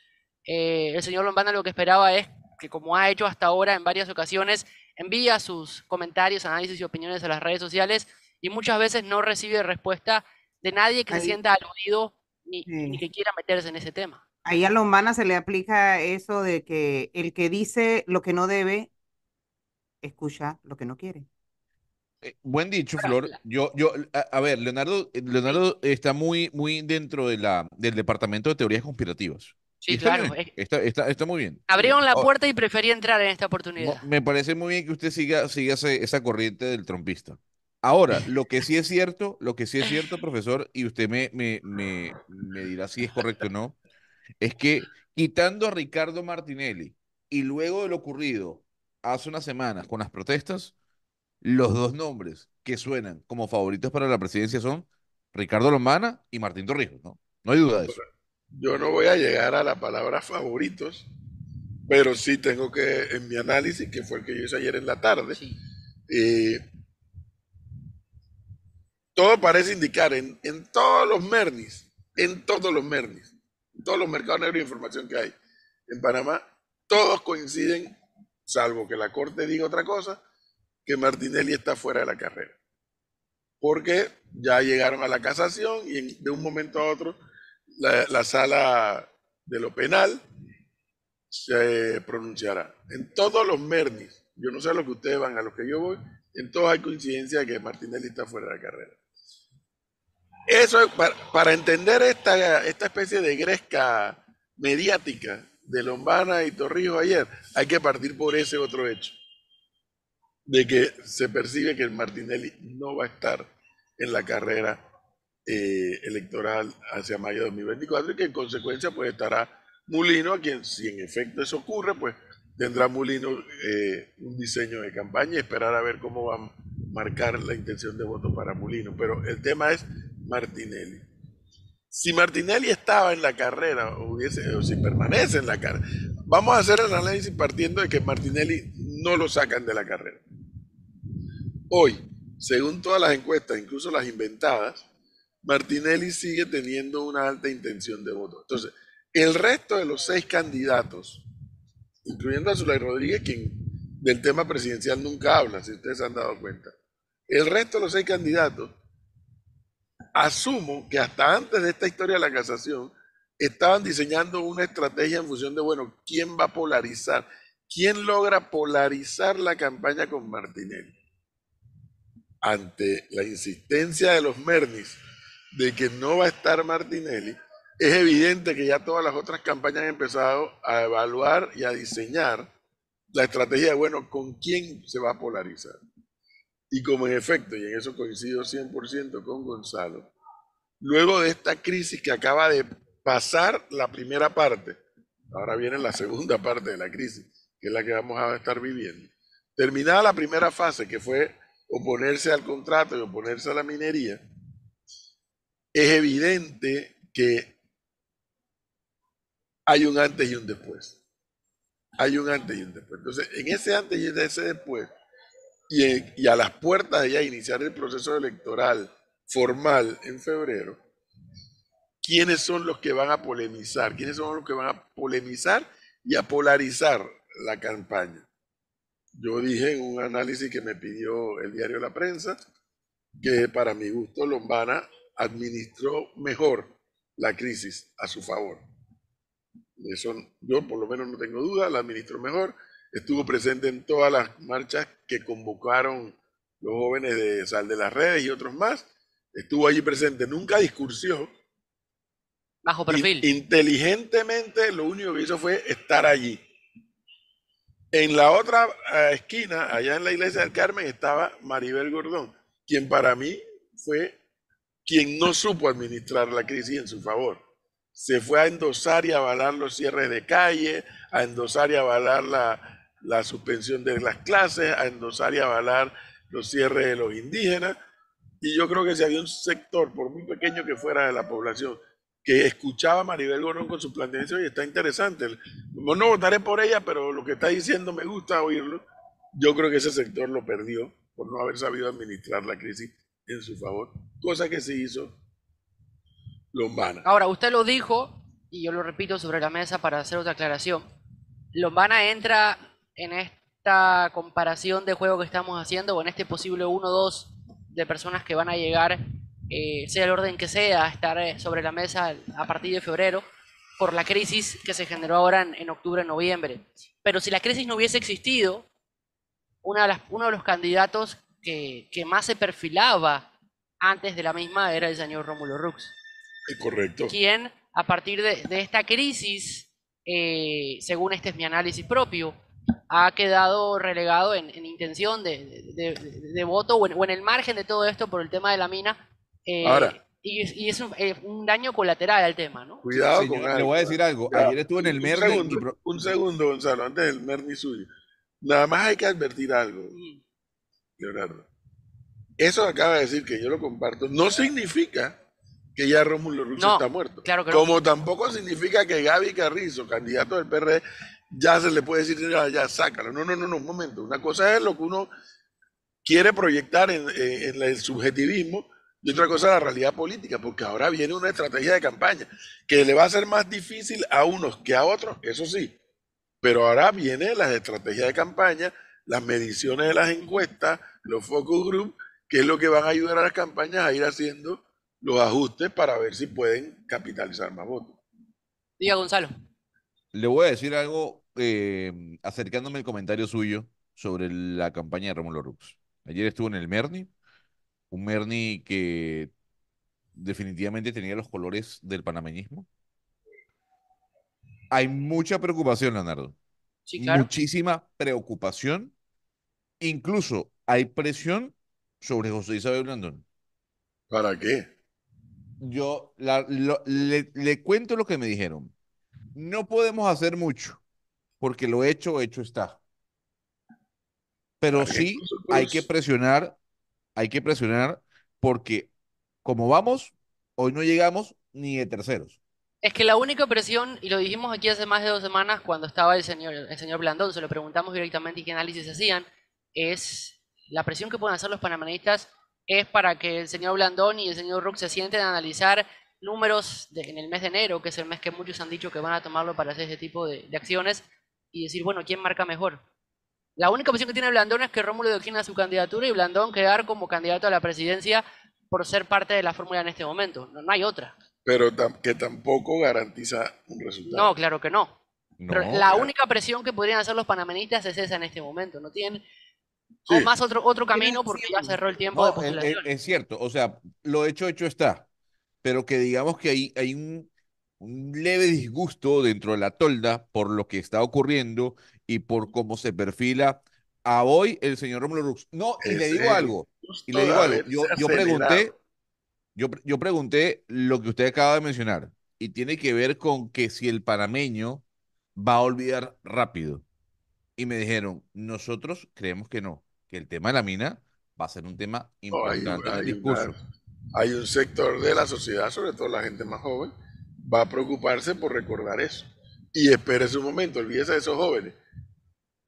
Eh, el señor Lombana lo que esperaba es que, como ha hecho hasta ahora en varias ocasiones, envía sus comentarios, análisis y opiniones a las redes sociales y muchas veces no recibe respuesta de nadie que ahí se sienta aludido ni, sí. ni que quiera meterse en ese tema. Ahí a Lombana se le aplica eso de que el que dice lo que no debe, escucha lo que no quiere. Eh, buen dicho, Flor. Yo, yo, a, a ver, Leonardo, Leonardo está muy, muy dentro de la, del departamento de teorías conspirativas. Sí, está claro. Está, está, está muy bien. Abrieron la puerta y preferí entrar en esta oportunidad. Me parece muy bien que usted siga, siga esa corriente del trompista. Ahora, lo que sí es cierto, lo que sí es cierto, profesor, y usted me, me, me, me dirá si es correcto o no, es que quitando a Ricardo Martinelli y luego de lo ocurrido hace unas semanas con las protestas, los dos nombres que suenan como favoritos para la presidencia son Ricardo Lombana y Martín Torrijos, ¿no? No hay duda de eso. Yo no voy a llegar a la palabra favoritos, pero sí tengo que, en mi análisis, que fue el que yo hice ayer en la tarde, sí. eh, todo parece indicar en, en todos los mernis, en todos los mernis, en todos los mercados negros de información que hay en Panamá, todos coinciden, salvo que la Corte diga otra cosa, que Martinelli está fuera de la carrera. Porque ya llegaron a la casación y en, de un momento a otro La, la sala de lo penal se pronunciará. En todos los mernis, yo no sé a los que ustedes van, a los que yo voy, en todos hay coincidencia de que Martinelli está fuera de la carrera. Eso es para, para entender esta, esta especie de gresca mediática de Lombana y Torrijos ayer, hay que partir por ese otro hecho, de que se percibe que Martinelli no va a estar en la carrera Eh, electoral hacia mayo de dos mil veinticuatro y que en consecuencia pues estará Mulino, a quien si en efecto eso ocurre pues tendrá Mulino eh, un diseño de campaña y esperar a ver cómo va marcar la intención de voto para Mulino, pero el tema es Martinelli. Si Martinelli estaba en la carrera, o, hubiese, o si permanece en la carrera, vamos a hacer el análisis partiendo de que Martinelli no lo sacan de la carrera. Hoy, según todas las encuestas, incluso las inventadas, Martinelli sigue teniendo una alta intención de voto. Entonces, el resto de los seis candidatos, incluyendo a Zulay Rodríguez, quien del tema presidencial nunca habla, si ustedes se han dado cuenta, el resto de los seis candidatos, asumo que hasta antes de esta historia de la casación estaban diseñando una estrategia en función de, bueno, ¿quién va a polarizar? ¿Quién logra polarizar la campaña con Martinelli? Ante la insistencia de los Mernis de que no va a estar Martinelli, es evidente que ya todas las otras campañas han empezado a evaluar y a diseñar la estrategia de, bueno, ¿con quién se va a polarizar? Y como en efecto, y en eso coincido cien por ciento con Gonzalo, luego de esta crisis que acaba de pasar la primera parte, ahora viene la segunda parte de la crisis, que es la que vamos a estar viviendo. Terminada la primera fase, que fue oponerse al contrato y oponerse a la minería, es evidente que hay un antes y un después. Hay un antes y un después. Entonces, en ese antes y en ese después, Y, y a las puertas de ya iniciar el proceso electoral formal en febrero, ¿quiénes son los que van a polemizar? ¿Quiénes son los que van a polemizar y a polarizar la campaña? Yo dije en un análisis que me pidió el diario La Prensa que para mi gusto Lombana administró mejor la crisis a su favor. Eso yo por lo menos no tengo duda, la administró mejor. Estuvo presente en todas las marchas que convocaron los jóvenes de Sal de las Redes y otros más. Estuvo allí presente, nunca discursió. Bajo perfil. Y, inteligentemente lo único que hizo fue estar allí. En la otra esquina, allá en la iglesia del Carmen, estaba Maribel Gordón, quien para mí fue quien no supo administrar la crisis en su favor. Se fue a endosar y avalar los cierres de calle, a endosar y avalar la... la suspensión de las clases, a endosar y avalar los cierres de los indígenas. Y yo creo que si había un sector, por muy pequeño que fuera de la población, que escuchaba a Maribel Gordón con su planteamiento, y está interesante, no votaré por ella, pero lo que está diciendo me gusta oírlo, yo creo que ese sector lo perdió por no haber sabido administrar la crisis en su favor, cosa que se hizo Lombana. Ahora, usted lo dijo, y yo lo repito sobre la mesa para hacer otra aclaración, Lombana entra en esta comparación de juego que estamos haciendo, o en este posible uno dos de personas que van a llegar, eh, sea el orden que sea, a estar sobre la mesa a partir de febrero, por la crisis que se generó ahora en, en octubre, en noviembre. Pero si la crisis no hubiese existido, una de las, uno de los candidatos que, que más se perfilaba antes de la misma era el señor Rómulo Roux. Es correcto. Quien, a partir de, de esta crisis, eh, según este es mi análisis propio, ha quedado relegado en, en intención de, de, de, de voto o en, o en el margen de todo esto por el tema de la mina. Eh, Ahora, y, y es un, eh, un daño colateral al tema, ¿no? Cuidado sí, con yo, algo. Le voy a decir algo. Claro. Ayer estuve en el Merni. Un segundo, pro... un segundo, Gonzalo, antes del Merni suyo. Nada más hay que advertir algo, sí. Leonardo. Eso acaba de decir que yo lo comparto. No significa que ya Rómulo Roux no, está muerto. Claro que Como no. tampoco significa que Gaby Carrizo, candidato del P R D, ya se le puede decir, ya, ya, sácalo. No, no, no, no, un momento. Una cosa es lo que uno quiere proyectar en, en el subjetivismo y otra cosa es la realidad política, porque ahora viene una estrategia de campaña que le va a ser más difícil a unos que a otros, eso sí. Pero ahora vienen las estrategias de campaña, las mediciones de las encuestas, los focus group, que es lo que van a ayudar a las campañas a ir haciendo los ajustes para ver si pueden capitalizar más votos. Diga, Gonzalo. Le voy a decir algo eh, acercándome al comentario suyo sobre la campaña de Rómulo Roux. Ayer estuvo en el Merni, un Merni que definitivamente tenía los colores del panameñismo. Hay mucha preocupación, Leonardo. Sí, claro. Muchísima preocupación. Incluso hay presión sobre José Isabel Blandón. ¿Para qué? Yo la, lo, le, le cuento lo que me dijeron. No podemos hacer mucho, porque lo hecho, hecho está. Pero sí hay que presionar hay que presionar porque como vamos, hoy no llegamos ni de terceros. Es que la única presión, y lo dijimos aquí hace más de dos semanas cuando estaba el señor, el señor Blandón, se lo preguntamos directamente y qué análisis hacían, es la presión que pueden hacer los panameñistas es para que el señor Blandón y el señor Roux se sienten a analizar números de, en el mes de enero, que es el mes que muchos han dicho que van a tomarlo para hacer este tipo de, de acciones, y decir, bueno, ¿quién marca mejor? La única opción que tiene Blandón es que Rómulo declina su candidatura y Blandón quedar como candidato a la presidencia por ser parte de la fórmula en este momento. No, no hay otra. Pero tam- que tampoco garantiza un resultado. No, claro que no. no Pero la claro. única presión que podrían hacer los panameñistas es esa en este momento. No tienen sí. más otro, otro camino porque ya cerró el tiempo no, de postulación. Es, es cierto. O sea, lo hecho, hecho está. Pero que digamos que hay, hay un... un leve disgusto dentro de la tolda por lo que está ocurriendo y por cómo se perfila a hoy el señor Rómulo Roux. No, y le digo algo, y le digo algo. Yo, yo pregunté, yo, yo pregunté lo que usted acaba de mencionar y tiene que ver con que si el panameño va a olvidar rápido. Y me dijeron, nosotros creemos que no, que el tema de la mina va a ser un tema importante en el discurso. Hay un sector de la sociedad, sobre todo la gente más joven, va a preocuparse por recordar eso. Y espérese un momento, olvídese de esos jóvenes.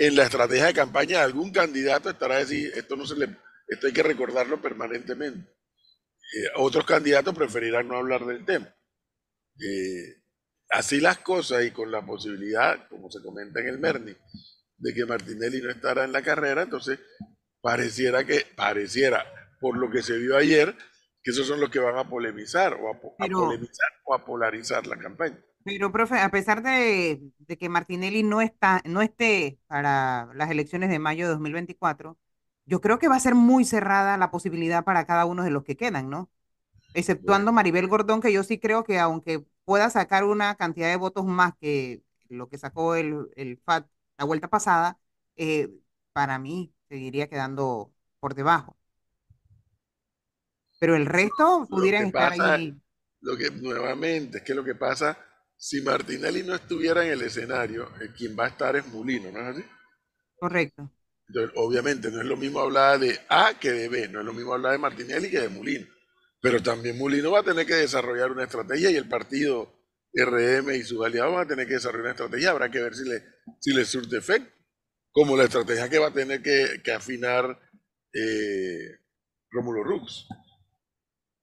En la estrategia de campaña algún candidato estará a decir, esto no se le, esto hay que recordarlo permanentemente. Eh, otros candidatos preferirán no hablar del tema. Eh, así las cosas y con la posibilidad, como se comenta en el Merni, de que Martinelli no estará en la carrera, entonces pareciera que, pareciera, por lo que se vio ayer, que esos son los que van a polemizar o a, po pero, a polemizar o a polarizar la campaña. Pero, profe, a pesar de, de que Martinelli no está, no esté para las elecciones de mayo de dos mil veinticuatro, yo creo que va a ser muy cerrada la posibilidad para cada uno de los que quedan, ¿no? Exceptuando bueno. Maribel Gordón, que yo sí creo que aunque pueda sacar una cantidad de votos más que lo que sacó el, el F A T la vuelta pasada, eh, para mí seguiría quedando por debajo. Pero el resto pudieran estar pasa, ahí. Lo que, nuevamente, es que lo que pasa, si Martinelli no estuviera en el escenario, el quien va a estar es Mulino, ¿no es así? Correcto. Entonces, obviamente, no es lo mismo hablar de A que de B, no es lo mismo hablar de Martinelli que de Mulino. Pero también Mulino va a tener que desarrollar una estrategia y el partido R M y sus aliados van a tener que desarrollar una estrategia. Habrá que ver si le, si le surte efecto. Como la estrategia que va a tener que, que afinar eh, Rómulo Roux.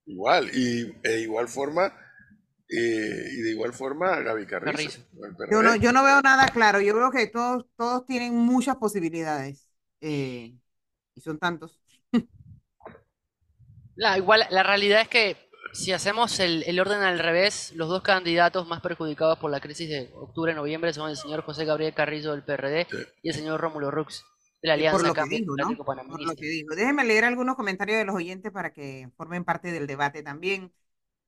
Igual, y de igual forma, eh, y de igual forma Gaby Carrizo. Yo no, yo no veo nada claro, yo creo que todos, todos tienen muchas posibilidades, eh, y son tantos. La, igual, la realidad es que si hacemos el, el orden al revés, los dos candidatos más perjudicados por la crisis de octubre y noviembre son el señor José Gabriel Carrizo del P R D sí. y el señor Rómulo Roux. La alianza por lo que dijo, ¿no? Por lo que dijo. Déjenme leer algunos comentarios de los oyentes para que formen parte del debate también.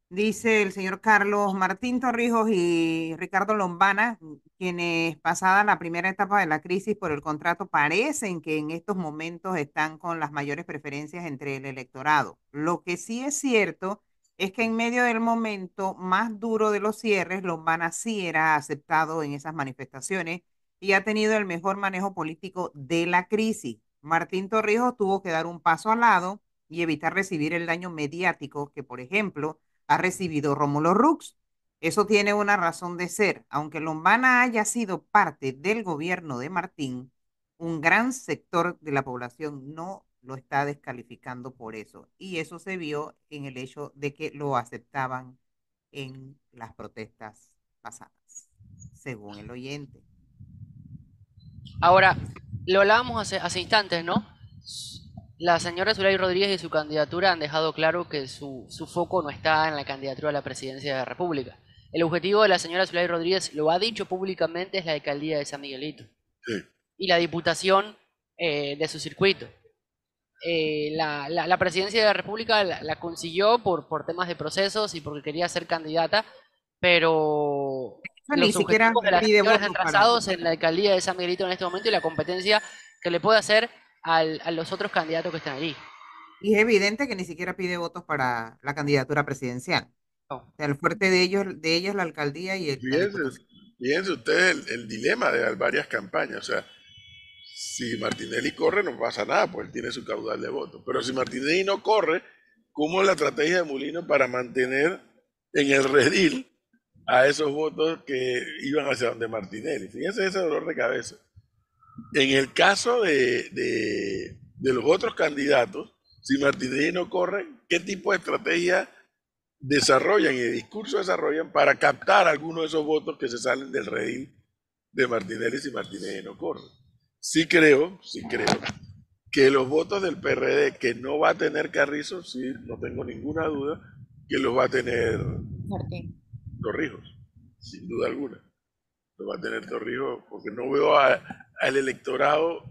Dice el señor Carlos Martín Torrijos y Ricardo Lombana, quienes pasada la primera etapa de la crisis por el contrato parecen que en estos momentos están con las mayores preferencias entre el electorado. Lo que sí es cierto es que en medio del momento más duro de los cierres, Lombana sí era aceptado en esas manifestaciones y ha tenido el mejor manejo político de la crisis. Martín Torrijos tuvo que dar un paso al lado y evitar recibir el daño mediático que, por ejemplo, ha recibido Rómulo Roux. Eso tiene una razón de ser. Aunque Lombana haya sido parte del gobierno de Martín, un gran sector de la población no lo está descalificando por eso. Y eso se vio en el hecho de que lo aceptaban en las protestas pasadas, según el oyente. Ahora, lo hablábamos hace, hace instantes, ¿no? La señora Zulay Rodríguez y su candidatura han dejado claro que su, su foco no está en la candidatura a la presidencia de la República. El objetivo de la señora Zulay Rodríguez, lo ha dicho públicamente, es la alcaldía de San Miguelito. Sí. Y la diputación eh, de su circuito. Eh, la, la, la presidencia de la República la, la consiguió por, por temas de procesos y porque quería ser candidata, pero... Los ni siquiera de las elecciones retrasados en la alcaldía de San Miguelito en este momento y la competencia que le puede hacer al, a los otros candidatos que están allí. Y es evidente que ni siquiera pide votos para la candidatura presidencial. No. O sea, el fuerte de ellos de ellos la alcaldía y el... Fíjense, fíjense ustedes el, el dilema de varias campañas. O sea, si Martinelli corre no pasa nada, pues él tiene su caudal de votos. Pero si Martinelli no corre, ¿cómo es la estrategia de Mulino para mantener en el redil a esos votos que iban hacia donde Martinelli? Fíjense ese dolor de cabeza. En el caso de, de, de los otros candidatos, si Martinelli no corre, ¿qué tipo de estrategia desarrollan y de discurso desarrollan para captar algunos de esos votos que se salen del redil de Martinelli si Martinelli no corre? Sí creo, sí creo que los votos del P R D que no va a tener Carrizo, sí, no tengo ninguna duda, que los va a tener Torrijos, sin duda alguna. Los va a tener Torrijos porque no veo a, al electorado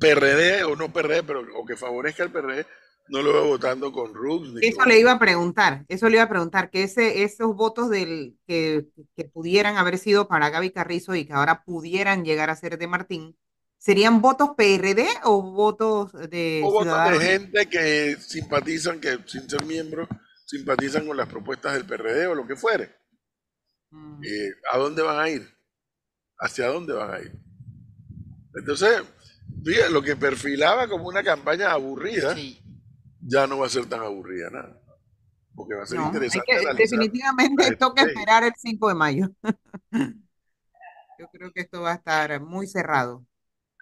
P R D o no P R D, pero o que favorezca al P R D, no lo veo votando con Roux. Eso con... le iba a preguntar, eso le iba a preguntar, que ese, esos votos del que, que pudieran haber sido para Gaby Carrizo y que ahora pudieran llegar a ser de Martín, ¿serían votos P R D o votos de o votos de gente que simpatizan, que sin ser miembros, simpatizan con las propuestas del P R D o lo que fuere? Mm. Eh, ¿A dónde van a ir? ¿Hacia dónde van a ir? Entonces, lo que perfilaba como una campaña aburrida, sí, ya no va a ser tan aburrida nada, porque va a ser no, interesante. Es que definitivamente toca esperar el cinco de mayo. Yo creo que esto va a estar muy cerrado,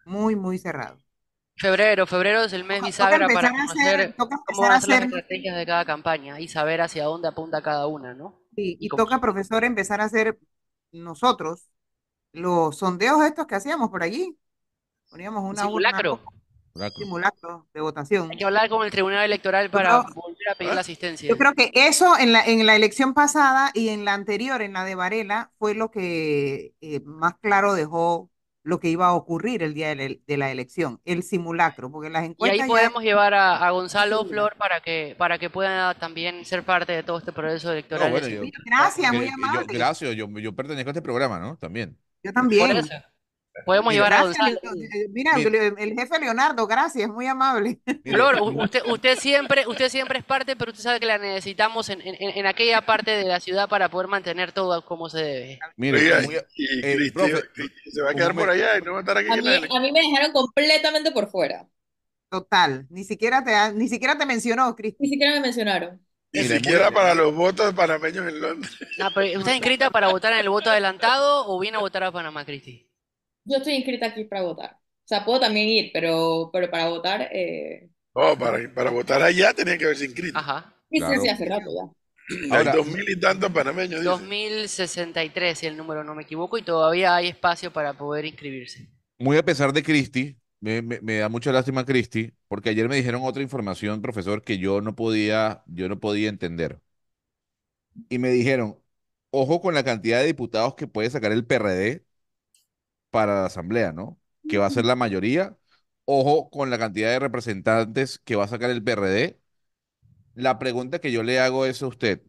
muy, muy cerrado. Febrero, febrero es el mes toca, bisagra toca para conocer hacer, cómo van a ser las estrategias de cada campaña y saber hacia dónde apunta cada una, ¿no? Sí, y, y toca, profesor, empezar a hacer nosotros los sondeos estos que hacíamos por allí. Poníamos una... simulacro. Una... simulacro de votación. Hay que hablar con el Tribunal Electoral para creo, volver a pedir ¿Ah? la asistencia. Yo creo que eso en la, en la elección pasada y en la anterior, en la de Varela, fue lo que eh, más claro dejó lo que iba a ocurrir el día de la, de la elección, el simulacro, porque las encuestas... Y ahí podemos ya... llevar a, a Gonzalo, sí, Flor, para que para que pueda también ser parte de todo este proceso electoral. No, bueno, yo, gracias, muy amable. Yo, gracias, yo, yo pertenezco a este programa, ¿no? También. Yo también. Podemos mira, llevar a Gonzalo. Mira, mira, el jefe Leonardo, gracias, muy amable. Flor, usted, usted, siempre, usted siempre es parte, pero usted sabe que la necesitamos en, en, en aquella parte de la ciudad para poder mantener todo como se debe. Mira, mira muy, y, eh, Cristi, profe, se va a quedar por allá y no va a estar aquí. A mí, a mí me dejaron completamente por fuera. Total, ni siquiera te, ni siquiera te mencionó, Cristi. Ni siquiera me mencionaron. Ni mira, siquiera para bien. Los votos panameños en Londres. No, pero ¿usted es inscrita para votar en el voto adelantado o viene a votar a Panamá, Cristi? Yo estoy inscrita aquí para votar. O sea, puedo también ir, pero, pero para votar... Eh... Oh, para, para votar allá tenía que haberse inscrito. Ajá. Sí, claro. Sí, hace rato ya. Ahora, hay dos mil y tantos panameños. Dos mil sesenta y tres, si el número no me equivoco, y todavía hay espacio para poder inscribirse. Muy a pesar de Cristi, me, me, me da mucha lástima Cristi, porque ayer me dijeron otra información, profesor, que yo no podía, yo no podía entender. Y me dijeron, ojo con la cantidad de diputados que puede sacar el P R D para la asamblea, ¿no? Que va a ser la mayoría. Ojo con la cantidad de representantes que va a sacar el P R D. La pregunta que yo le hago es a usted.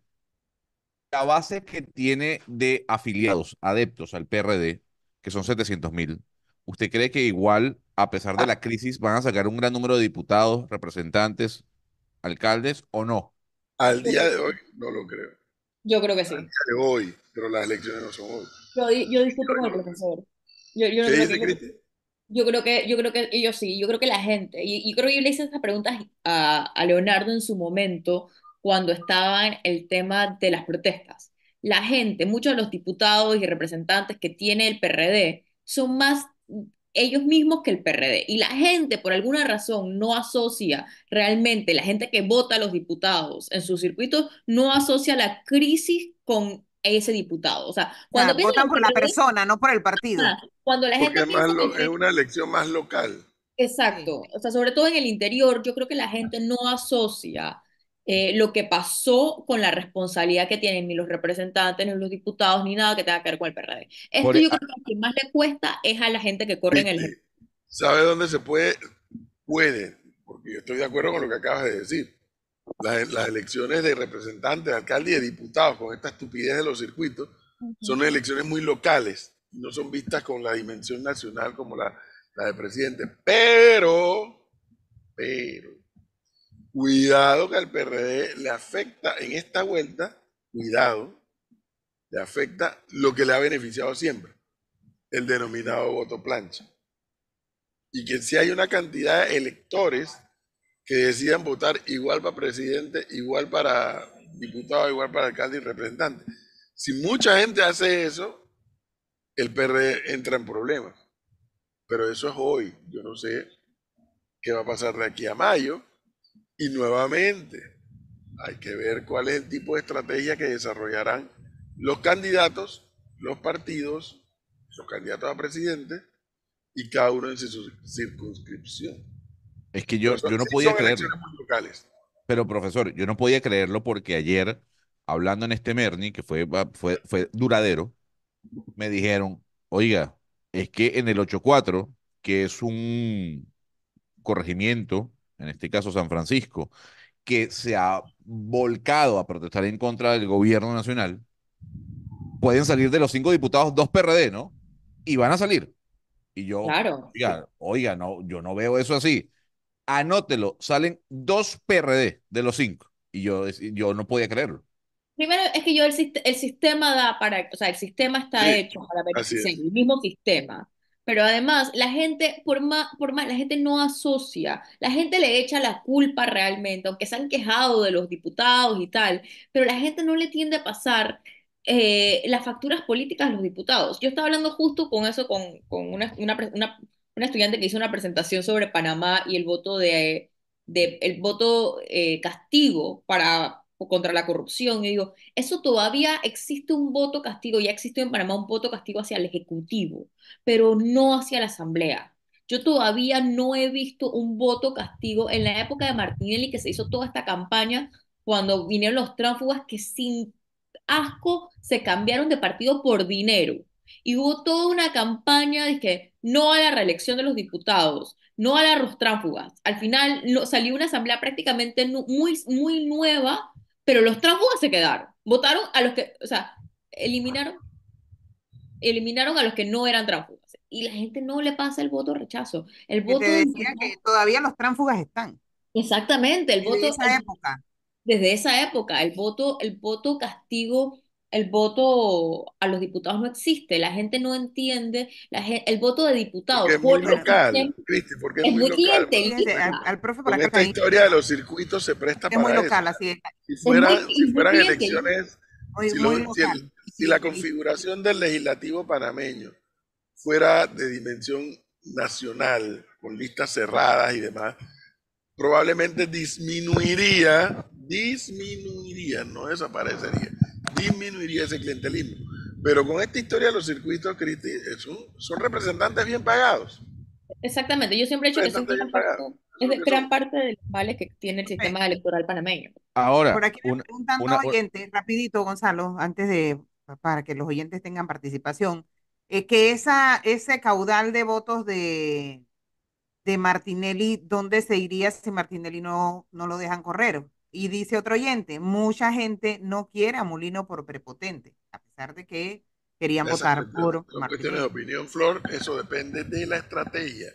La base que tiene de afiliados, adeptos al P R D, que son setecientos mil, ¿usted cree que igual, a pesar de la crisis, van a sacar un gran número de diputados, representantes, alcaldes o no? Al día de hoy no lo creo. Yo creo que sí. Al día de hoy, pero las elecciones no son hoy. Yo, yo discuto con el profesor. Yo, yo, no creo que, yo creo que yo creo que ellos sí, yo creo que la gente, y, y creo que yo le hice esas preguntas a, a Leonardo en su momento cuando estaba en el tema de las protestas. La gente, muchos de los diputados y representantes que tiene el P R D son más ellos mismos que el P R D, y la gente por alguna razón no asocia realmente, la gente que vota a los diputados en sus circuitos no asocia la crisis con ese diputado. O sea, cuando o sea, votan por la persona, no por el partido. Cuando la gente piensa lo, que... es una elección más local. Exacto. O sea, sobre todo en el interior, yo creo que la gente no asocia eh, lo que pasó con la responsabilidad que tienen ni los representantes, ni los diputados, ni nada que tenga que ver con el P R D. Esto por yo el... creo que a quien más le cuesta es a la gente que corre en el... ¿Sabe dónde se puede? Puede, porque yo estoy de acuerdo con lo que acabas de decir. Las, las elecciones de representantes, de alcaldes y de diputados, con esta estupidez de los circuitos, uh-huh, son elecciones muy locales, no son vistas con la dimensión nacional como la, la de presidente. Pero, pero, cuidado que al P R D le afecta en esta vuelta, cuidado, le afecta lo que le ha beneficiado siempre, el denominado voto plancha. y que si hay una cantidad de electores que decidan votar igual para presidente, igual para diputado, igual para alcalde y representante. Si mucha gente hace eso, el P R D entra en problemas. Pero eso es hoy. Yo no sé qué va a pasar de aquí a mayo. Y nuevamente, hay que ver cuál es el tipo de estrategia que desarrollarán los candidatos, los partidos, los candidatos a presidente y cada uno en su circunscripción. Es que yo, Entonces, yo no podía sí creerlo. Pero profesor, yo no podía creerlo porque ayer, hablando en este Merni, que fue, fue, fue duradero, me dijeron, oiga, es que en el ocho cuatro, que es un corregimiento, en este caso San Francisco, que se ha volcado a protestar en contra del gobierno nacional, pueden salir de los cinco diputados dos P R D, ¿no? Y van a salir. Y yo, claro. oiga, oiga no, yo no veo eso así. Anótelo, salen dos P R D de los cinco. Y yo, yo no podía creerlo. Primero, es que yo el, el sistema da para... O sea, el sistema está sí, hecho para beneficiar, el mismo sistema. Pero además, la gente, por más, por más, la gente no asocia, la gente le echa la culpa realmente, aunque se han quejado de los diputados y tal, pero la gente no le tiende a pasar eh, las facturas políticas a los diputados. Yo estaba hablando justo con eso, con, con una, una, una, una estudiante que hizo una presentación sobre Panamá y el voto de, de el voto eh, castigo para... contra la corrupción, y digo, eso todavía existe un voto castigo, ya existe en Panamá un voto castigo hacia el Ejecutivo, pero no hacia la Asamblea. Yo todavía no he visto un voto castigo en la época de Martinelli, que se hizo toda esta campaña, cuando vinieron los tránsfugas que sin asco se cambiaron de partido por dinero. Y hubo toda una campaña de que no a la reelección de los diputados, no a las tránsfugas. Al final no, salió una asamblea prácticamente nu muy, muy nueva, pero los tránsfugas se quedaron, votaron a los que, o sea, eliminaron, eliminaron a los que no eran tránsfugas, y la gente no le pasa el voto rechazo, el voto te decía de... que todavía los tránsfugas están. Exactamente, el desde voto esa el... época. Desde esa época, el voto, el voto castigo, el voto a los diputados no existe, la gente no entiende, la gente, el voto de diputados porque es muy por local, gente, Cristi, porque es, es muy local. Al, al profe por acá esta ahí. Historia de los circuitos se presta es para muy local, eso. Así es. Si, fuera, es muy, si fueran elecciones, muy, si, muy los, si, el, si la configuración del legislativo panameño fuera de dimensión nacional, con listas cerradas y demás, probablemente disminuiría, disminuiría, no desaparecería. Disminuiría ese clientelismo. Pero con esta historia de los circuitos, Cristi, son, son representantes bien pagados. Exactamente, yo siempre he dicho que son gran parte, es de, gran parte de los males que tiene el sistema sí. electoral panameño. Ahora, por aquí me preguntan los oyentes, rapidito Gonzalo, antes de, para que los oyentes tengan participación, eh, que esa, ese caudal de votos de, de Martinelli, ¿dónde se iría si Martinelli no, no lo dejan correr? Y dice otro oyente, mucha gente no quiere a Mulino por prepotente, a pesar de que querían esa votar por Martinelli. Cuestiones de opinión, Flor, eso depende de la estrategia.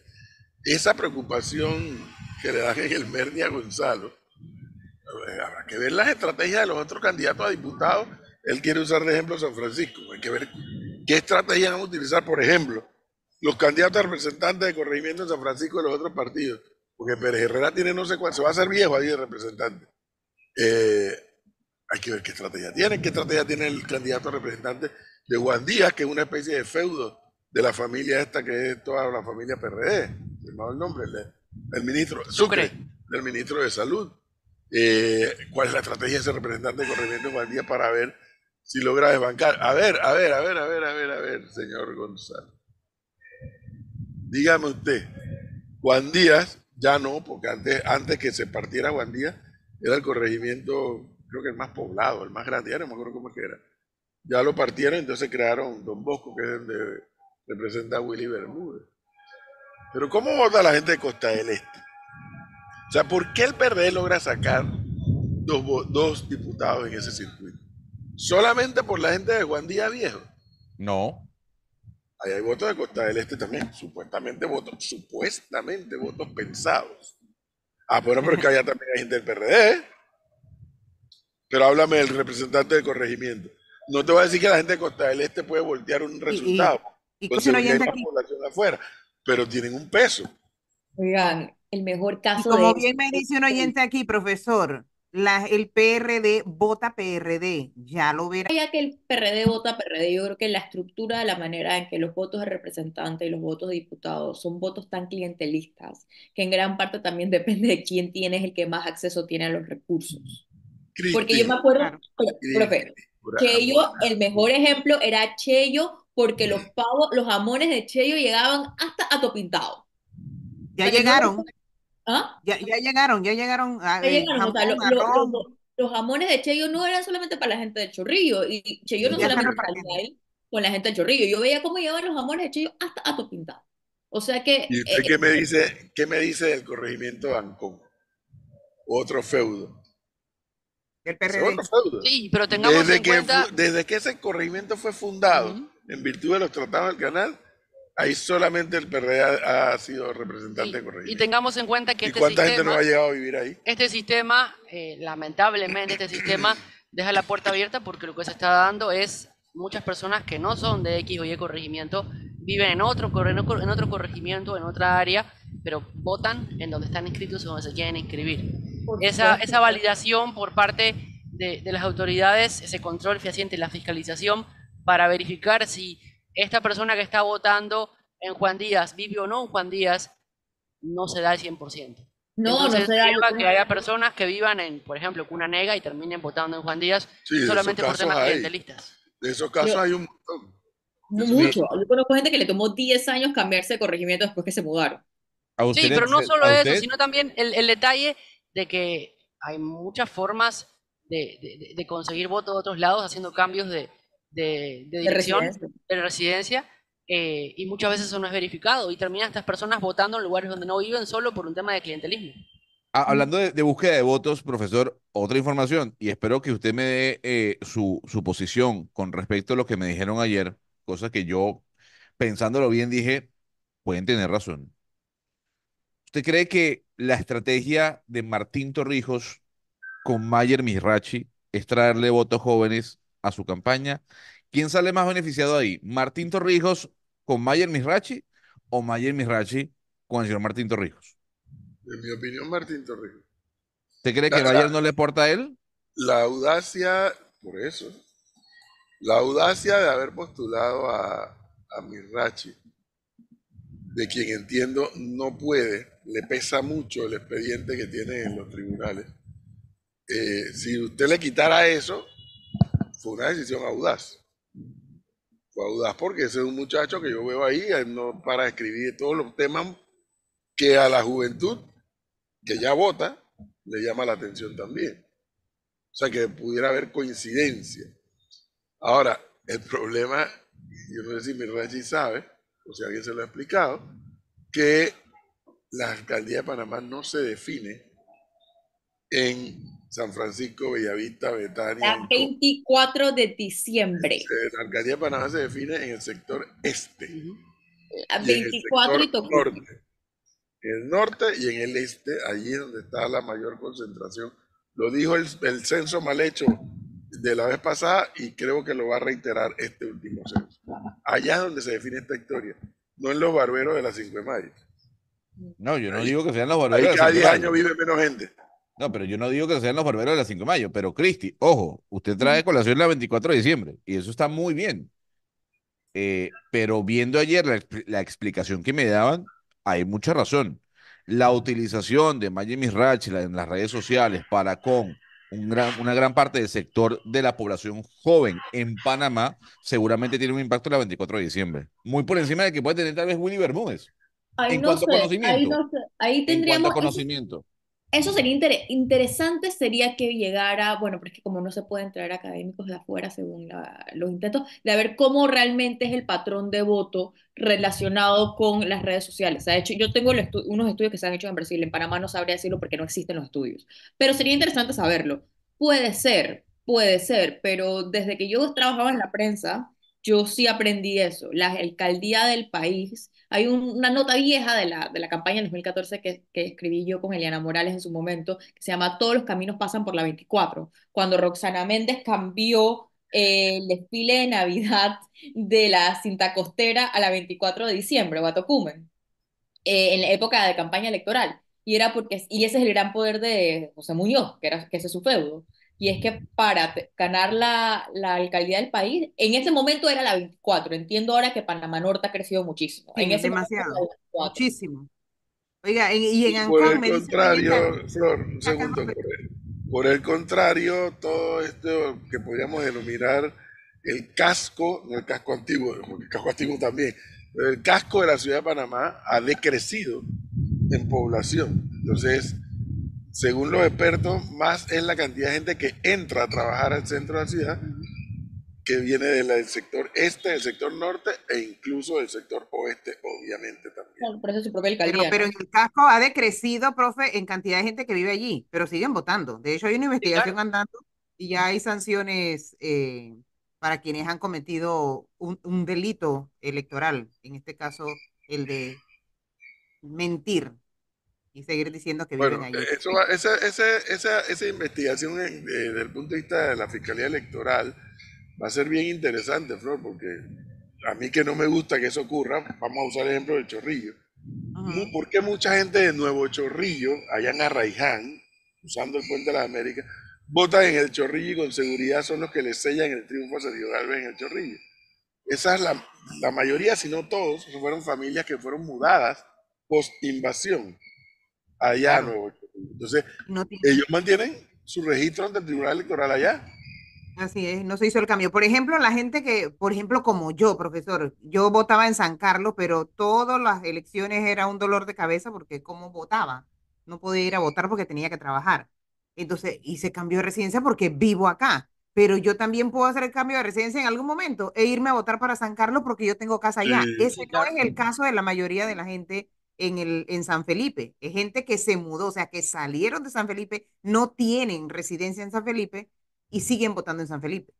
Esa preocupación que le da en el Merni a Gonzalo, habrá que ver las estrategias de los otros candidatos a diputados. Él quiere usar de ejemplo San Francisco. Hay que ver qué estrategia van a utilizar, por ejemplo, los candidatos representantes de corregimiento en San Francisco de los otros partidos. Porque Pérez Herrera tiene no sé cuánto, se va a hacer viejo ahí de representante. Eh, hay que ver qué estrategia tiene, qué estrategia tiene el candidato representante de Juan Díaz, que es una especie de feudo de la familia esta que es toda la familia P R D, se llamaba el nombre, el, el ministro Sucre, el ministro de Salud. Eh, ¿Cuál es la estrategia de ese representante corriendo Juan Díaz para ver si logra desbancar? A ver, a ver, a ver, a ver, a ver, a ver, señor Gonzalo. Dígame usted, Juan Díaz, ya no, porque antes, antes que se partiera Juan Díaz, era el corregimiento, creo que el más poblado, el más grande, ya no me acuerdo cómo es que era. Ya lo partieron, entonces crearon Don Bosco, que es donde representa a Willy Bermúdez. Pero ¿cómo vota la gente de Costa del Este? O sea, ¿por qué el P R D logra sacar dos, dos diputados en ese circuito? ¿Solamente por la gente de Juan Díaz Viejo? No. Ahí hay votos de Costa del Este también, supuestamente votos, supuestamente votos pensados. Ah, bueno, pero es que allá también hay gente del P R D. Pero háblame del representante del corregimiento. No te voy a decir que la gente de Costa del Este puede voltear un resultado. Y, y, y, pues si no hay más población afuera, pero tienen un peso. Oigan, el mejor caso de... Como bien me dice un oyente aquí, profesor, la, el P R D vota P R D, ya lo verá. Ya que el P R D vota P R D, yo creo que la estructura de la manera en que los votos de representantes y los votos de diputados son votos tan clientelistas, que en gran parte también depende de quién tiene, es el que más acceso tiene a los recursos. Cristi, porque yo me acuerdo, claro, pero, profe, Cheyo, el mejor ejemplo era Cheyo, porque los pavos, los jamones de Cheyo llegaban hasta a Topintado. Ya llegaron. ¿Ah? Ya, ya llegaron, ya llegaron. A, ya eh, llegaron jamón, o sea, lo, lo, lo, los jamones de Cheyo no eran solamente para la gente del Chorrillo, y Cheyo y no solamente salía él con la gente del Chorrillo. Yo veía cómo llevaban los jamones de Cheyo hasta a Topintado. O sea que... ¿Y usted eh, qué, me dice, qué me dice del corregimiento de Ancón? Otro feudo. El P R D. Sí, pero tengamos desde en que cuenta... Desde que ese corregimiento fue fundado, uh-huh, en virtud de los tratados del canal, ahí solamente el P R D ha, ha sido representante de corregimiento. Y tengamos en cuenta que ¿Y este cuánta sistema, gente no ha llegado a vivir ahí? Este sistema, eh, lamentablemente, este sistema deja la puerta abierta, porque lo que se está dando es muchas personas que no son de X o Y corregimiento, viven en otro, en otro corregimiento, en otra área, pero votan en donde están inscritos o donde se quieren inscribir. Esa, esa validación por parte de, de las autoridades, ese control fehaciente, la fiscalización, para verificar si esta persona que está votando en Juan Díaz vive o no en Juan Díaz, no se da al cien por ciento. No, Entonces, no se da al que haya personas que vivan en, por ejemplo, Cunanega y terminen votando en Juan Díaz, sí, solamente por temas clientelistas. De esos casos Pero, hay un montón. No mucho. Yo conozco gente que le tomó diez años cambiarse de corregimiento después que se mudaron. Sí, pero no solo eso, sino también el, el detalle de que hay muchas formas de, de, de conseguir votos de otros lados haciendo cambios de, de, de dirección, de residencia, de residencia eh, y muchas veces eso no es verificado y terminan estas personas votando en lugares donde no viven solo por un tema de clientelismo. Ah, hablando de, de búsqueda de votos, profesor, otra información, y espero que usted me dé eh, su, su posición con respecto a lo que me dijeron ayer, cosas que yo, pensándolo bien, dije, pueden tener razón. ¿Usted cree que la estrategia de Martín Torrijos con Mayer Mizrachi es traerle votos jóvenes a su campaña? ¿Quién sale más beneficiado ahí? ¿Martín Torrijos con Mayer Mizrachi o Mayer Mizrachi con el señor Martín Torrijos? En mi opinión, Martín Torrijos. ¿Usted cree la, que Mayer no le aporta a él? La audacia, por eso, la audacia de haber postulado a, a Mizrachi, de quien entiendo no puede, le pesa mucho el expediente que tiene en los tribunales. Eh, si usted le quitara eso, fue una decisión audaz. Fue audaz porque ese es un muchacho que yo veo ahí, no para escribir todos los temas que a la juventud, que ya vota, le llama la atención también. O sea, que pudiera haber coincidencia. Ahora, el problema, yo no sé si Mizrachi sabe, o si alguien se lo ha explicado, que la alcaldía de Panamá no se define en San Francisco, Bellavista, Betania. El veinticuatro de diciembre. La alcaldía de Panamá se define en el sector este. Uh-huh. El veinticuatro y Tocú. En el norte y en el este, allí es donde está la mayor concentración. Lo dijo el, el censo mal hecho de la vez pasada y creo que lo va a reiterar este último censo. Allá es donde se define esta historia, no en los barberos de las cinco de mayo. No, yo no ahí, digo que sean los barberos de las cinco de mayo. Cada diez años vive menos gente. No, pero yo no digo que sean los barberos de las cinco de mayo, pero Cristi, ojo, usted trae colación la veinticuatro de diciembre y eso está muy bien. Eh, pero viendo ayer la, la explicación que me daban, hay mucha razón. La utilización de Mayer Mizrachi en las redes sociales para con Un gran, una gran parte del sector de la población joven en Panamá seguramente tiene un impacto la veinticuatro de diciembre. Muy por encima del que puede tener tal vez Willy Bermúdez. Ahí en no cuanto sé, a conocimiento. Ahí, no sé. Ahí tendríamos... conocimiento. Eso, eso sería inter- interesante, sería que llegara, bueno, pero es que como no se pueden traer académicos de afuera según la, los intentos, de ver cómo realmente es el patrón de voto relacionado con las redes sociales. O sea, de hecho, yo tengo estu- unos estudios que se han hecho en Brasil, en Panamá no sabría decirlo porque no existen los estudios, pero sería interesante saberlo. Puede ser, puede ser, pero desde que yo trabajaba en la prensa, yo sí aprendí eso. La alcaldía del país... Hay un, una nota vieja de la, de la campaña en dos mil catorce que, que escribí yo con Eliana Morales en su momento, que se llama Todos los caminos pasan por la veinticuatro, cuando Roxana Méndez cambió eh, el desfile de Navidad de la cinta costera a la veinticuatro de diciembre, o a Tocumen. eh, en la época de campaña electoral. Y, era porque, y ese es el gran poder de José Muñoz, que, era, que ese es su feudo. Y es que para ganar la, la alcaldía del país, en ese momento era la veinticuatro. Entiendo ahora que Panamá Norte ha crecido muchísimo. Sí, en ese demasiado, muchísimo. Oiga, en, y en Ancón... Por el contrario, Flor, un segundo. Por el, por el contrario, todo esto que podríamos denominar el casco, no el casco antiguo, el casco antiguo también, pero el casco de la ciudad de Panamá ha decrecido en población. Entonces... Según los expertos, más es la cantidad de gente que entra a trabajar al centro de la ciudad, que viene de la, del sector este, del sector norte e incluso del sector oeste, obviamente también. Pero, eso es su propia alcaldía, pero, pero en el casco ha decrecido, profe, en cantidad de gente que vive allí, pero siguen votando. De hecho, hay una investigación claro. andando y ya hay sanciones eh, para quienes han cometido un, un delito electoral, en este caso el de mentir. Y seguir diciendo que bueno, viven allí. Eso, esa, esa, esa, esa investigación eh, desde el punto de vista de la Fiscalía Electoral va a ser bien interesante, Flor, porque a mí que no me gusta que eso ocurra, vamos a usar el ejemplo del Chorrillo. Uh-huh. ¿Por qué mucha gente de Nuevo Chorrillo, allá en Arraiján, usando el Puente de las Américas, votan en el Chorrillo y con seguridad son los que le sellan el triunfo a Sergio Galvez en el Chorrillo? Esa es la, la mayoría, si no todos, fueron familias que fueron mudadas post-invasión. Allá, claro. Nuevo. Entonces, no tiene... ellos mantienen su registro ante el Tribunal Electoral allá. Así es, no se hizo el cambio. Por ejemplo, la gente que, por ejemplo, como yo, profesor, yo votaba en San Carlos, pero todas las elecciones era un dolor de cabeza porque como votaba, no podía ir a votar porque tenía que trabajar. Entonces, hice cambio de residencia porque vivo acá, pero yo también puedo hacer el cambio de residencia en algún momento e irme a votar para San Carlos porque yo tengo casa allá. Sí, Ese claro. no es el caso de la mayoría de la gente en el en San Felipe. Es gente que se mudó, o sea, que salieron de San Felipe, no tienen residencia en San Felipe y siguen votando en San Felipe.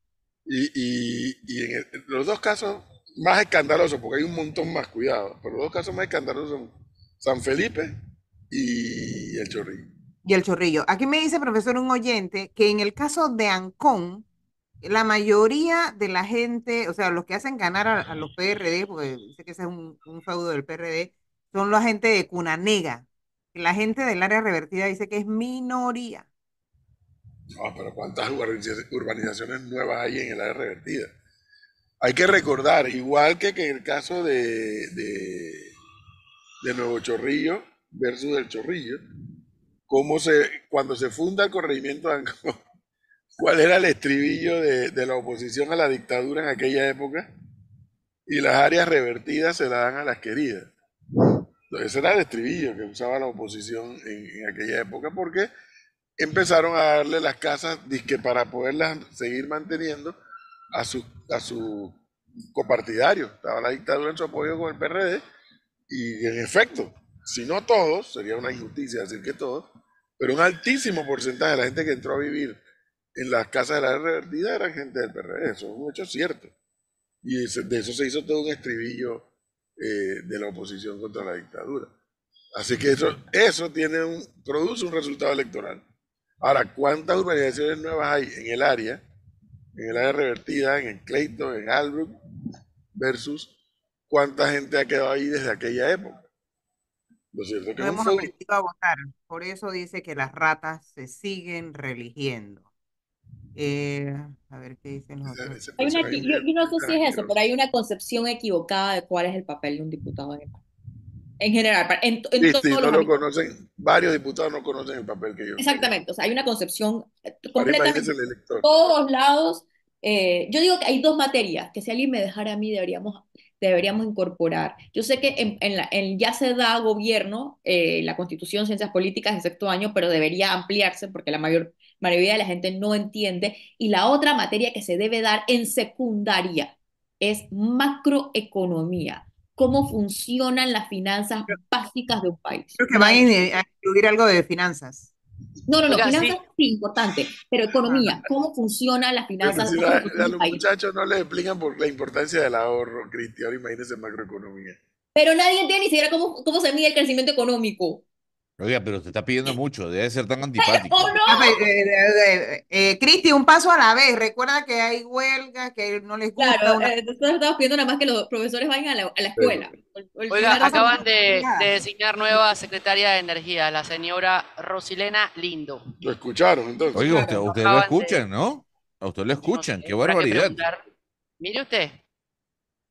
Y, y, y en el, los dos casos más escandalosos, porque hay un montón más, cuidado, pero los dos casos más escandalosos son San Felipe y el Chorrillo. Y el Chorrillo. Aquí me dice, profesor, un oyente, que en el caso de Ancón, la mayoría de la gente, o sea, los que hacen ganar a, a los P R D, porque dice que ese es un, un feudo del P R D, son la gente de Cunanega. La gente del área revertida dice que es minoría. No, pero ¿cuántas urbanizaciones nuevas hay en el área revertida? Hay que recordar, igual que, que en el caso de, de, de Nuevo Chorrillo versus el Chorrillo, cómo se, cuando se funda el corregimiento de Ancón, ¿cuál era el estribillo de, de la oposición a la dictadura en aquella época? Y las áreas revertidas se las dan a las queridas. Ese era el estribillo que usaba la oposición en, en aquella época, porque empezaron a darle las casas disque para poderlas seguir manteniendo a sus a su copartidarios. Estaba la dictadura en su apoyo con el P R D y en efecto, si no todos, sería una injusticia decir que todos, pero un altísimo porcentaje de la gente que entró a vivir en las casas de la revertida era gente del P R D. Eso es un hecho cierto. Y de eso se hizo todo un estribillo Eh, de la oposición contra la dictadura. Así que eso, eso tiene un, produce un resultado electoral. Ahora, ¿cuántas urbanizaciones nuevas hay en el área? En el área revertida, en el Clayton, en Albrook, versus cuánta gente ha quedado ahí desde aquella época. Lo cierto es que no hemos aprendido a votar. Por eso dice que las ratas se siguen religiendo. Eh, a ver qué dicen los otros. Hay una, yo, yo no sé si es eso, pero hay una concepción equivocada de cuál es el papel de un diputado de... en general. En, en sí, todos sí, los no lo conocen, varios diputados no conocen el papel que yo. Exactamente, tengo. O sea, hay una concepción completamente en todos lados. Eh, yo digo que hay dos materias que si alguien me dejara a mí deberíamos, deberíamos incorporar. Yo sé que en, en, la, en ya se da gobierno, eh, la Constitución, Ciencias Políticas de sexto año, pero debería ampliarse porque la mayor mayoría de la gente no entiende. Y la otra materia que se debe dar en secundaria es macroeconomía. Cómo funcionan las finanzas básicas de un país. Creo que van a incluir algo de finanzas. No, no, no, finanzas sí es importante, pero economía, cómo funcionan las finanzas. Si la, a los país. muchachos no les explican por la importancia del ahorro, Cristian, imagínense macroeconomía. Pero nadie entiende ni siquiera cómo, cómo se mide el crecimiento económico. Oiga, pero te está pidiendo mucho, debe ser tan antipático. Oh, no. eh, eh, eh, eh, Cristi, un paso a la vez. Recuerda que hay huelgas, que no les gusta. Claro, una... eh, nosotros estamos pidiendo nada más que los profesores vayan a la, a la escuela. El, el Oiga, acaban de, de designar nueva secretaria de Energía, la señora Rosilena Lindo. Lo escucharon, entonces. Oiga, ustedes claro, usted lo escuchan, de... ¿no? A ustedes lo escuchan, no sé, qué barbaridad. Mire usted.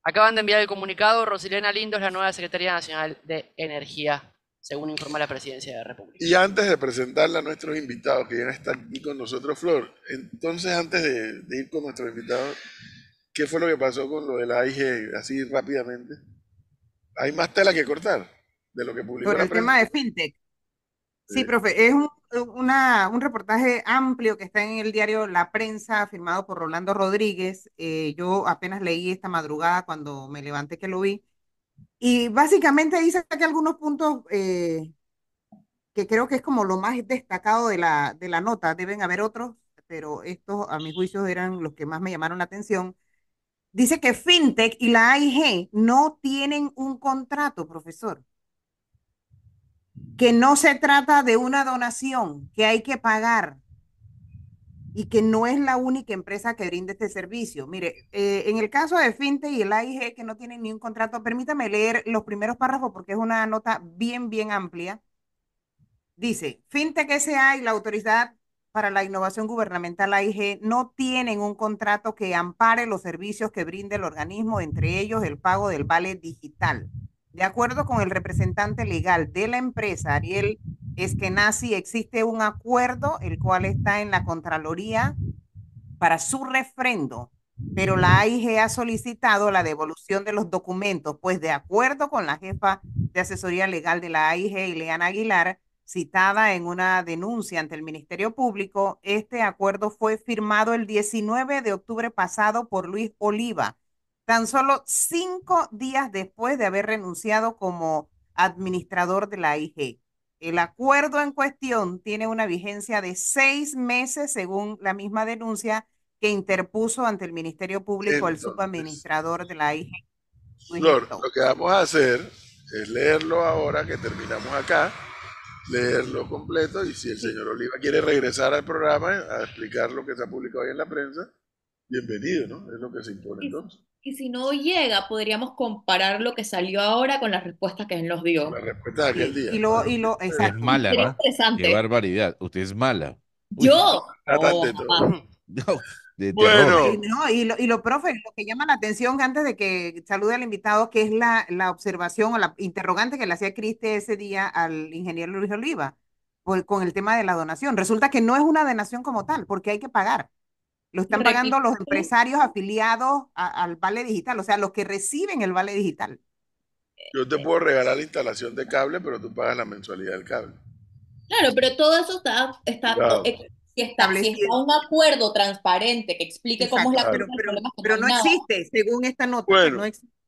Acaban de enviar el comunicado, Rosilena Lindo es la nueva Secretaría Nacional de Energía, según informa la Presidencia de la República. Y antes de presentarla a nuestros invitados, que ya están aquí con nosotros, Flor, entonces antes de, de ir con nuestros invitados, ¿qué fue lo que pasó con lo de la A I G, así rápidamente? Hay más tela que cortar de lo que publicó la prensa. Por el tema de FinTech. Sí, profe, es un, una, un reportaje amplio que está en el diario La Prensa, firmado por Rolando Rodríguez. Eh, yo apenas leí esta madrugada cuando me levanté que lo vi. Y básicamente ahí saqué algunos puntos eh, que creo que es como lo más destacado de la, de la nota. Deben haber otros, pero estos a mis juicios eran los que más me llamaron la atención. Dice que FinTech y la A I G no tienen un contrato, profesor. Que no se trata de una donación que hay que pagar y que no es la única empresa que brinde este servicio. Mire, eh, en el caso de FinTech y el A I G que no tienen ni un contrato, permítame leer los primeros párrafos porque es una nota bien, bien amplia. Dice, FinTech S A y la Autoridad para la Innovación Gubernamental A I G no tienen un contrato que ampare los servicios que brinde el organismo, entre ellos el pago del vale digital. De acuerdo con el representante legal de la empresa, Ariel Eskenazi, existe un acuerdo, el cual está en la Contraloría para su refrendo, pero la A I G ha solicitado la devolución de los documentos, pues de acuerdo con la jefa de asesoría legal de la A I G, Ileana Aguilar, citada en una denuncia ante el Ministerio Público, este acuerdo fue firmado el diecinueve de octubre pasado por Luis Oliva, tan solo cinco días después de haber renunciado como administrador de la A I G. El acuerdo en cuestión tiene una vigencia de seis meses, según la misma denuncia que interpuso ante el Ministerio Público Entonces, el subadministrador de la A I G. Flor, lo que vamos a hacer es leerlo ahora que terminamos acá, leerlo completo, y si el señor Oliva quiere regresar al programa a explicar lo que se ha publicado hoy en la prensa, bienvenido, ¿no? Es lo que se impone entonces. Y si no llega, podríamos comparar lo que salió ahora con las respuestas que él nos dio. La respuesta de aquel día. Y, y lo, y lo, exacto. Es mala, ¿no? Interesante. Qué barbaridad. Usted es mala. Uy, yo. No, de no, de bueno. No, y lo, y lo, profe, lo que llama la atención antes de que salude al invitado, que es la, la observación o la interrogante que le hacía Cristi ese día al ingeniero Luis Oliva por, con el tema de la donación. Resulta que no es una donación como tal, porque hay que pagar. Lo están pagando los empresarios afiliados a, al Vale Digital, o sea, los que reciben el Vale Digital. Yo te puedo regalar la instalación de cable, pero tú pagas la mensualidad del cable. Claro, pero todo eso está, está, claro. está, está, si está un acuerdo transparente que explique Exacto, cómo es la... Claro. Pero, pero, pero no existe, según esta nota. Bueno, no existe.